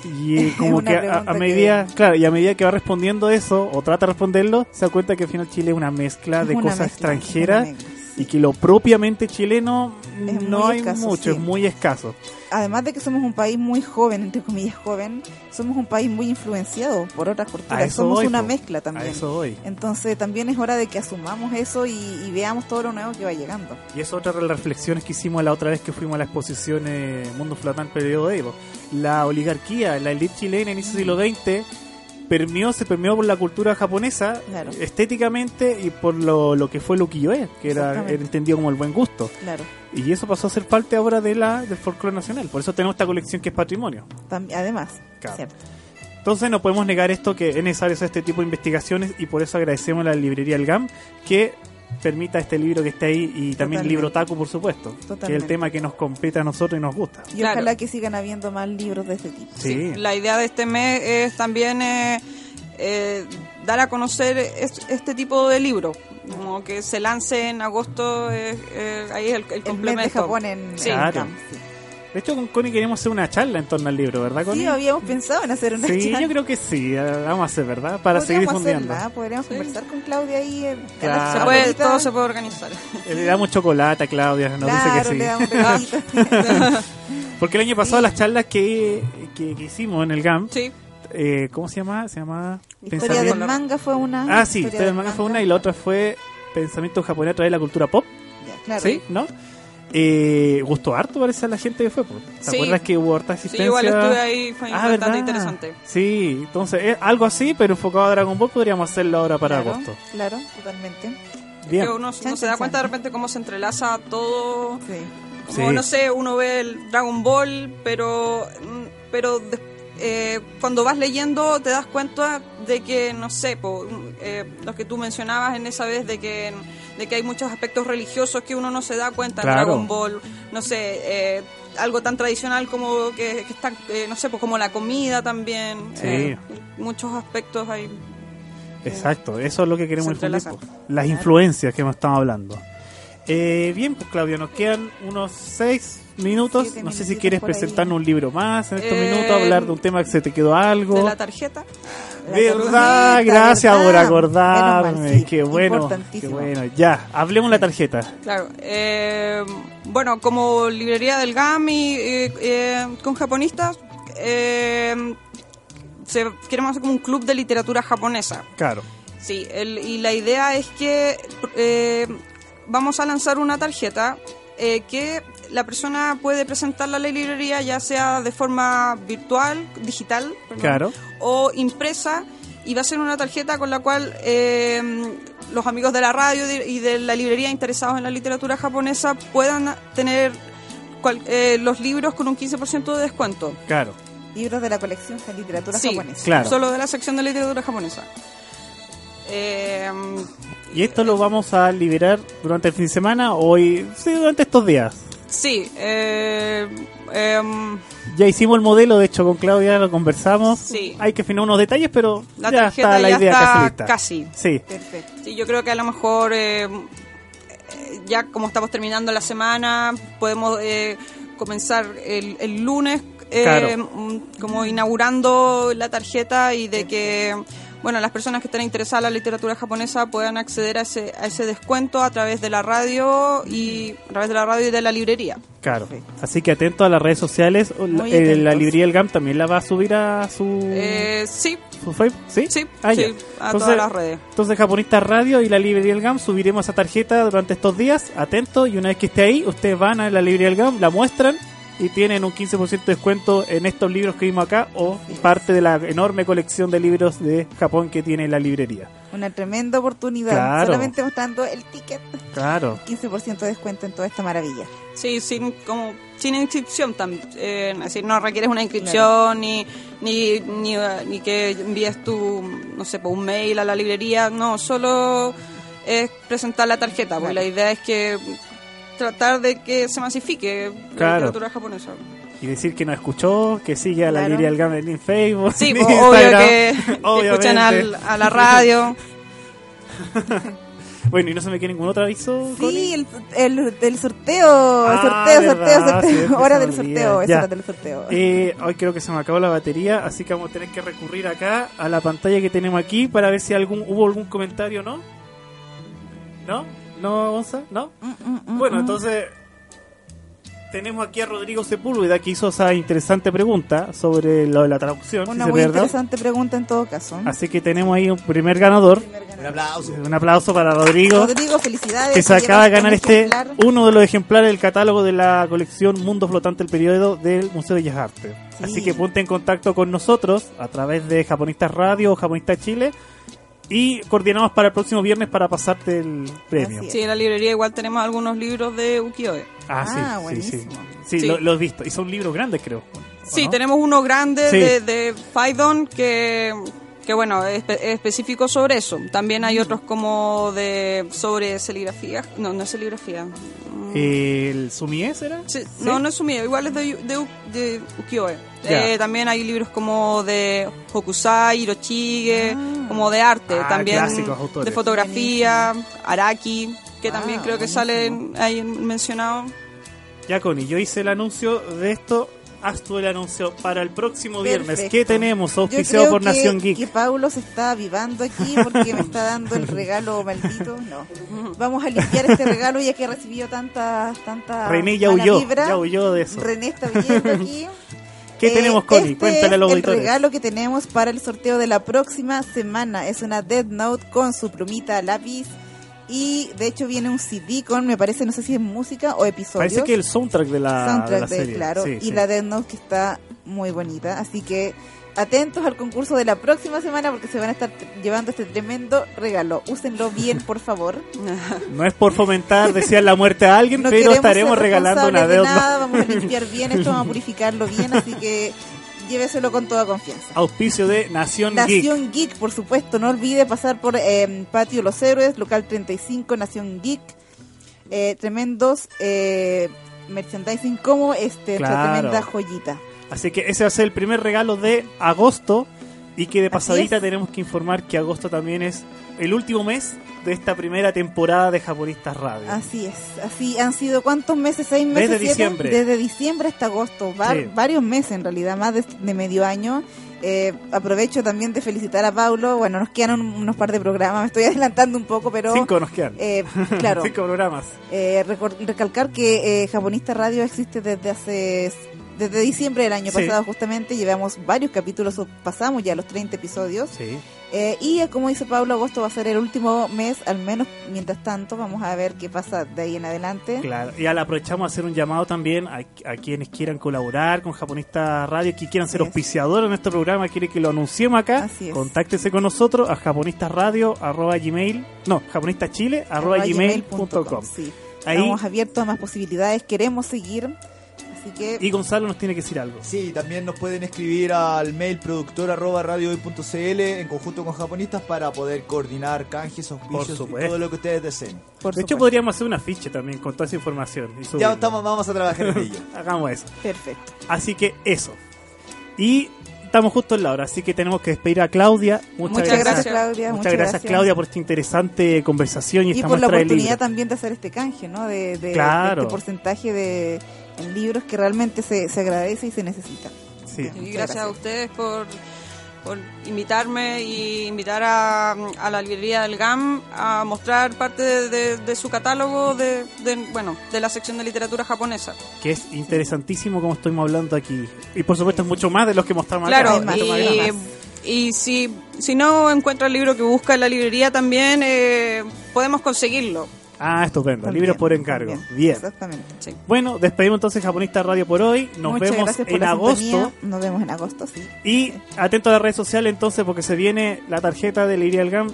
Y como que a medida que... Claro, y a medida que va respondiendo eso, o trata de responderlo, se da cuenta que al final Chile es una mezcla de cosas extranjeras, y que lo propiamente chileno no hay mucho, es muy escaso. Además de que somos un país muy joven, entre comillas joven, somos un país muy influenciado por otras culturas, somos una mezcla también. Entonces también es hora de que asumamos eso y veamos todo lo nuevo que va llegando. Y es otra de las reflexiones que hicimos la otra vez que fuimos a la exposición Mundo Flotante Periodo Edo. La oligarquía, la élite chilena inicio del siglo XX se permeó por la cultura japonesa, claro, estéticamente, y por lo que fue lo ukiyo-e, que era entendido como el buen gusto. Claro. Y eso pasó a ser parte ahora del folclore nacional. Por eso tenemos esta colección que es patrimonio. Además, claro. Cierto. Entonces no podemos negar esto, que es necesario hacer este tipo de investigaciones, y por eso agradecemos a la librería El GAM que permita este libro que está ahí, y también el libro Taku, por supuesto, que es el tema que nos compete a nosotros y nos gusta. Y ojalá que sigan habiendo más libros de este tipo. Sí. La idea de este mes es también dar a conocer este tipo de libros, como que se lance en agosto, ahí es el complemento. El mes de Japón De hecho, con Connie queríamos hacer una charla en torno al libro, ¿verdad, Connie? Sí, habíamos pensado en hacer una charla. Sí, yo creo que sí, vamos a hacer, ¿verdad? Para seguir difundiendo. Podríamos conversar con Claudia ahí. Todo se puede organizar. Le damos chocolate a Claudia, dice que sí. Le damos chocolate. Porque el año pasado las charlas que hicimos en el GAM, ¿cómo se llamaba? Historia del manga fue una. Ah, sí, Historia del manga fue una, y la otra fue Pensamiento japonés a través de la cultura pop. Ya, claro. ¿Sí? ¿No? Gustó harto, parece, a la gente que fue. ¿Te acuerdas que hubo harta asistencia? Sí, igual estuve ahí, fue bastante interesante. Sí, entonces algo así, pero enfocado a Dragon Ball, podríamos hacerlo ahora para agosto. Claro, totalmente. Bien. Que uno se da cuenta de repente cómo se entrelaza todo. Sí. Como, no sé, uno ve el Dragon Ball, pero cuando vas leyendo te das cuenta de que, no sé, los que tú mencionabas en esa vez de que hay muchos aspectos religiosos que uno no se da cuenta en Dragon Ball, no sé, algo tan tradicional como que está, no sé, pues como la comida también, muchos aspectos ahí. Exacto, eso es lo que queremos entender, las influencias que hemos estado hablando. Bien, pues Claudia, nos quedan unos 6 minutos, no sé si quieres presentarnos un libro más en estos minutos, hablar de un tema que se te quedó algo. De la tarjeta. ¿Verdad? Gracias por acordarme. Qué bueno. Ya, hablemos de la tarjeta. Claro. Bueno, como librería del GAM y con japonistas, queremos hacer como un club de literatura japonesa. Claro. Sí, y la idea es que vamos a lanzar una tarjeta que la persona puede presentarla a la librería, ya sea de forma digital, o impresa, y va a ser una tarjeta con la cual los amigos de la radio y de la librería interesados en la literatura japonesa puedan tener los libros con un 15% de descuento. Claro. Libros de la colección de literatura japonesa. Claro. Solo de la sección de literatura japonesa. ¿Y esto lo vamos a liberar durante el fin de semana? Durante estos días. Sí, ya hicimos el modelo, de hecho, con Claudia lo conversamos. Sí. Hay que afinar unos detalles, pero la ya tarjeta está, la ya idea está casi lista. Casi. Sí. Perfecto. Sí, yo creo que a lo mejor ya como estamos terminando la semana, podemos comenzar el lunes claro, como inaugurando la tarjeta y de que, bueno, las personas que estén interesadas en la literatura japonesa puedan acceder a ese descuento a través de la radio y a través de la radio y de la librería. Claro. Sí. Así que atento a las redes sociales. La librería del GAM también la va a subir a su sí. ¿Su Facebook? Sí. Sí, ah, sí, a entonces, todas las redes. Entonces Japonista Radio y la librería del GAM subiremos esa tarjeta durante estos días. Atento, y una vez que esté ahí, ustedes van a la librería del GAM, la muestran y tienen un 15% de descuento en estos libros que vimos acá o parte de la enorme colección de libros de Japón que tiene la librería. Una tremenda oportunidad. Claro. Solamente mostrando el ticket. Claro. 15% de descuento en toda esta maravilla. Sí, sin inscripción también. Es decir, no requieres una inscripción, claro, ni que envíes tu, no sé, un mail a la librería. No, solo es presentar la tarjeta. Claro. Pues la idea es que tratar de que se masifique, claro, la literatura japonesa. Y decir que nos escuchó, que sigue a la, claro, librería del GAM en Facebook. Sí, en obvio que escuchan a la radio. Bueno, ¿y no se me queda ningún otro aviso? Sí, el sorteo. Sorteo. Hora del sorteo. Es hora del sorteo. Hoy creo que se me acabó la batería, así que vamos a tener que recurrir acá a la pantalla que tenemos aquí para ver si hubo algún comentario, ¿no? ¿No? ¿No, Gonza? ¿No? Bueno, entonces tenemos aquí a Rodrigo Sepúlveda, que hizo esa interesante pregunta sobre lo de la traducción. Una muy interesante pregunta en todo caso. Así que tenemos ahí un primer ganador. Un aplauso. Un aplauso para Rodrigo. Rodrigo, felicidades. Que se acaba de ganar uno de los ejemplares del catálogo de la colección Mundo Flotante, el periodo del Museo de Bellas Artes. Sí. Así que ponte en contacto con nosotros a través de Japonistas Radio o Japonistas Chile. Y coordinamos para el próximo viernes para pasarte el premio. Sí, en la librería igual tenemos algunos libros de ukiyo-e. Ah, sí, sí, sí. Sí, lo he visto. Y son libros grandes, creo. Sí, ¿no? Tenemos uno grande, sí, de Faidon que bueno, es específico sobre eso. También hay otros como sobre serigrafía. No es serigrafía. ¿El sumie será? Sí, sí. No es sumie. Igual es de ukiyo-e. También hay libros como de Hokusai, Hiroshige, como de arte, también clásicos, de fotografía, Araki, que también creo que salen ahí mencionados. Ya, Connie, yo hice el anuncio de esto. Haz tú el anuncio para el próximo viernes. ¿Qué tenemos? Auspiciado por Nación Geek. Que Paulo se está avivando aquí porque me está dando el regalo maldito. No. Vamos a limpiar este regalo ya que recibió tanta René ya huyó, vibra. Ya huyó de eso. René está huyendo aquí. ¿Qué tenemos, Connie? Cuéntale a los auditores. El regalo que tenemos para el sorteo de la próxima semana es una Death Note con su plumita, lápiz, y de hecho viene un CD con, me parece, no sé si es música o episodios. Parece que el soundtrack de la serie. Claro, sí, y sí, la Death Note que está muy bonita. Así que atentos al concurso de la próxima semana porque se van a estar llevando este tremendo regalo. Úsenlo bien, por favor. No es por fomentar, desear la muerte a alguien, no, pero estaremos regalando una deuda. Vamos a limpiar bien esto, vamos a purificarlo bien, así que lléveselo con toda confianza. Auspicio de Nación Geek. Geek, por supuesto. No olvide pasar por Patio Los Héroes, local 35, Nación Geek. Tremendos merchandising como claro, tremenda joyita. Así que ese va a ser el primer regalo de agosto. Y que de pasadita tenemos que informar que agosto también es el último mes de esta primera temporada de Japonistas Radio. Así es, así han sido, ¿cuántos meses? 6 meses. Desde diciembre. Desde diciembre hasta agosto, varios meses en realidad, más de medio año. Aprovecho también de felicitar a Paulo. Bueno, nos quedan unos par de programas. Me estoy adelantando un poco, pero 5 nos quedan. Claro. 5 programas. Recalcar que Japonistas Radio existe desde diciembre del año pasado, justamente. Llevamos varios capítulos, pasamos ya los 30 episodios. Sí. Y como dice Pablo, agosto va a ser el último mes, al menos mientras tanto. Vamos a ver qué pasa de ahí en adelante. Claro, y aprovechamos a hacer un llamado también a quienes quieran colaborar con Japonista Radio, que quieran ser auspiciadores en este programa, quieren que lo anunciemos acá. Así es. Contáctese con nosotros a japonistaschile@gmail.com. Sí. Ahí estamos abiertos a más posibilidades, queremos seguir. Así que... Y Gonzalo nos tiene que decir algo. Sí, también nos pueden escribir al mail productor@radiohoy.cl en conjunto con Japonistas para poder coordinar canjes, auspicios y todo lo que ustedes deseen. De hecho, podríamos hacer una ficha también con toda esa información. Y ya estamos, vamos a trabajar en ello. Hagamos eso. Perfecto. Así que eso. Y estamos justo en la hora, así que tenemos que despedir a Claudia. Muchas gracias, Claudia. Muchas gracias, Claudia, por esta interesante conversación y esta por la oportunidad libre también de hacer este canje, ¿no? De este porcentaje de en libros que realmente se agradece y se necesita. Sí. Y gracias a ustedes por invitarme y invitar a la librería del GAM a mostrar parte de su catálogo de la sección de literatura japonesa, que es interesantísimo como estamos hablando aquí, y por supuesto es mucho más de los que mostramos acá. Y si no encuentra el libro que busca en la librería también podemos conseguirlo. Ah, estupendo. También, libros por encargo. Bien. Exactamente. Sí. Bueno, despedimos entonces Japonista Radio por hoy. Nos vemos en agosto, sí. Y atento a las redes sociales entonces, porque se viene la tarjeta de Librería del GAM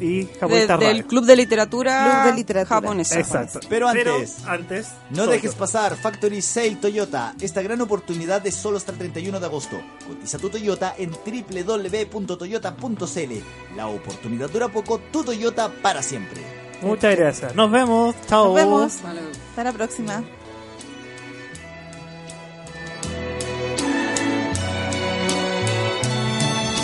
y Japonista Radio. Del Club de Literatura Japonesa. Exacto. Pero antes no dejes pasar Factory Sale Toyota. Esta gran oportunidad es solo hasta el 31 de agosto. Cotiza tu Toyota en www.toyota.cl. La oportunidad dura poco, tu Toyota para siempre. Muchas gracias. Nos vemos. Chao. Nos vemos. Hasta la próxima.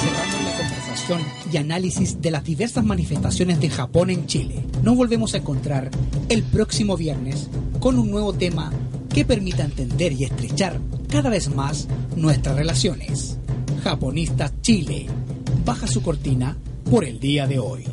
Cerramos la conversación y análisis de las diversas manifestaciones de Japón en Chile. Nos volvemos a encontrar el próximo viernes con un nuevo tema que permita entender y estrechar cada vez más nuestras relaciones. Japonistas Chile baja su cortina por el día de hoy.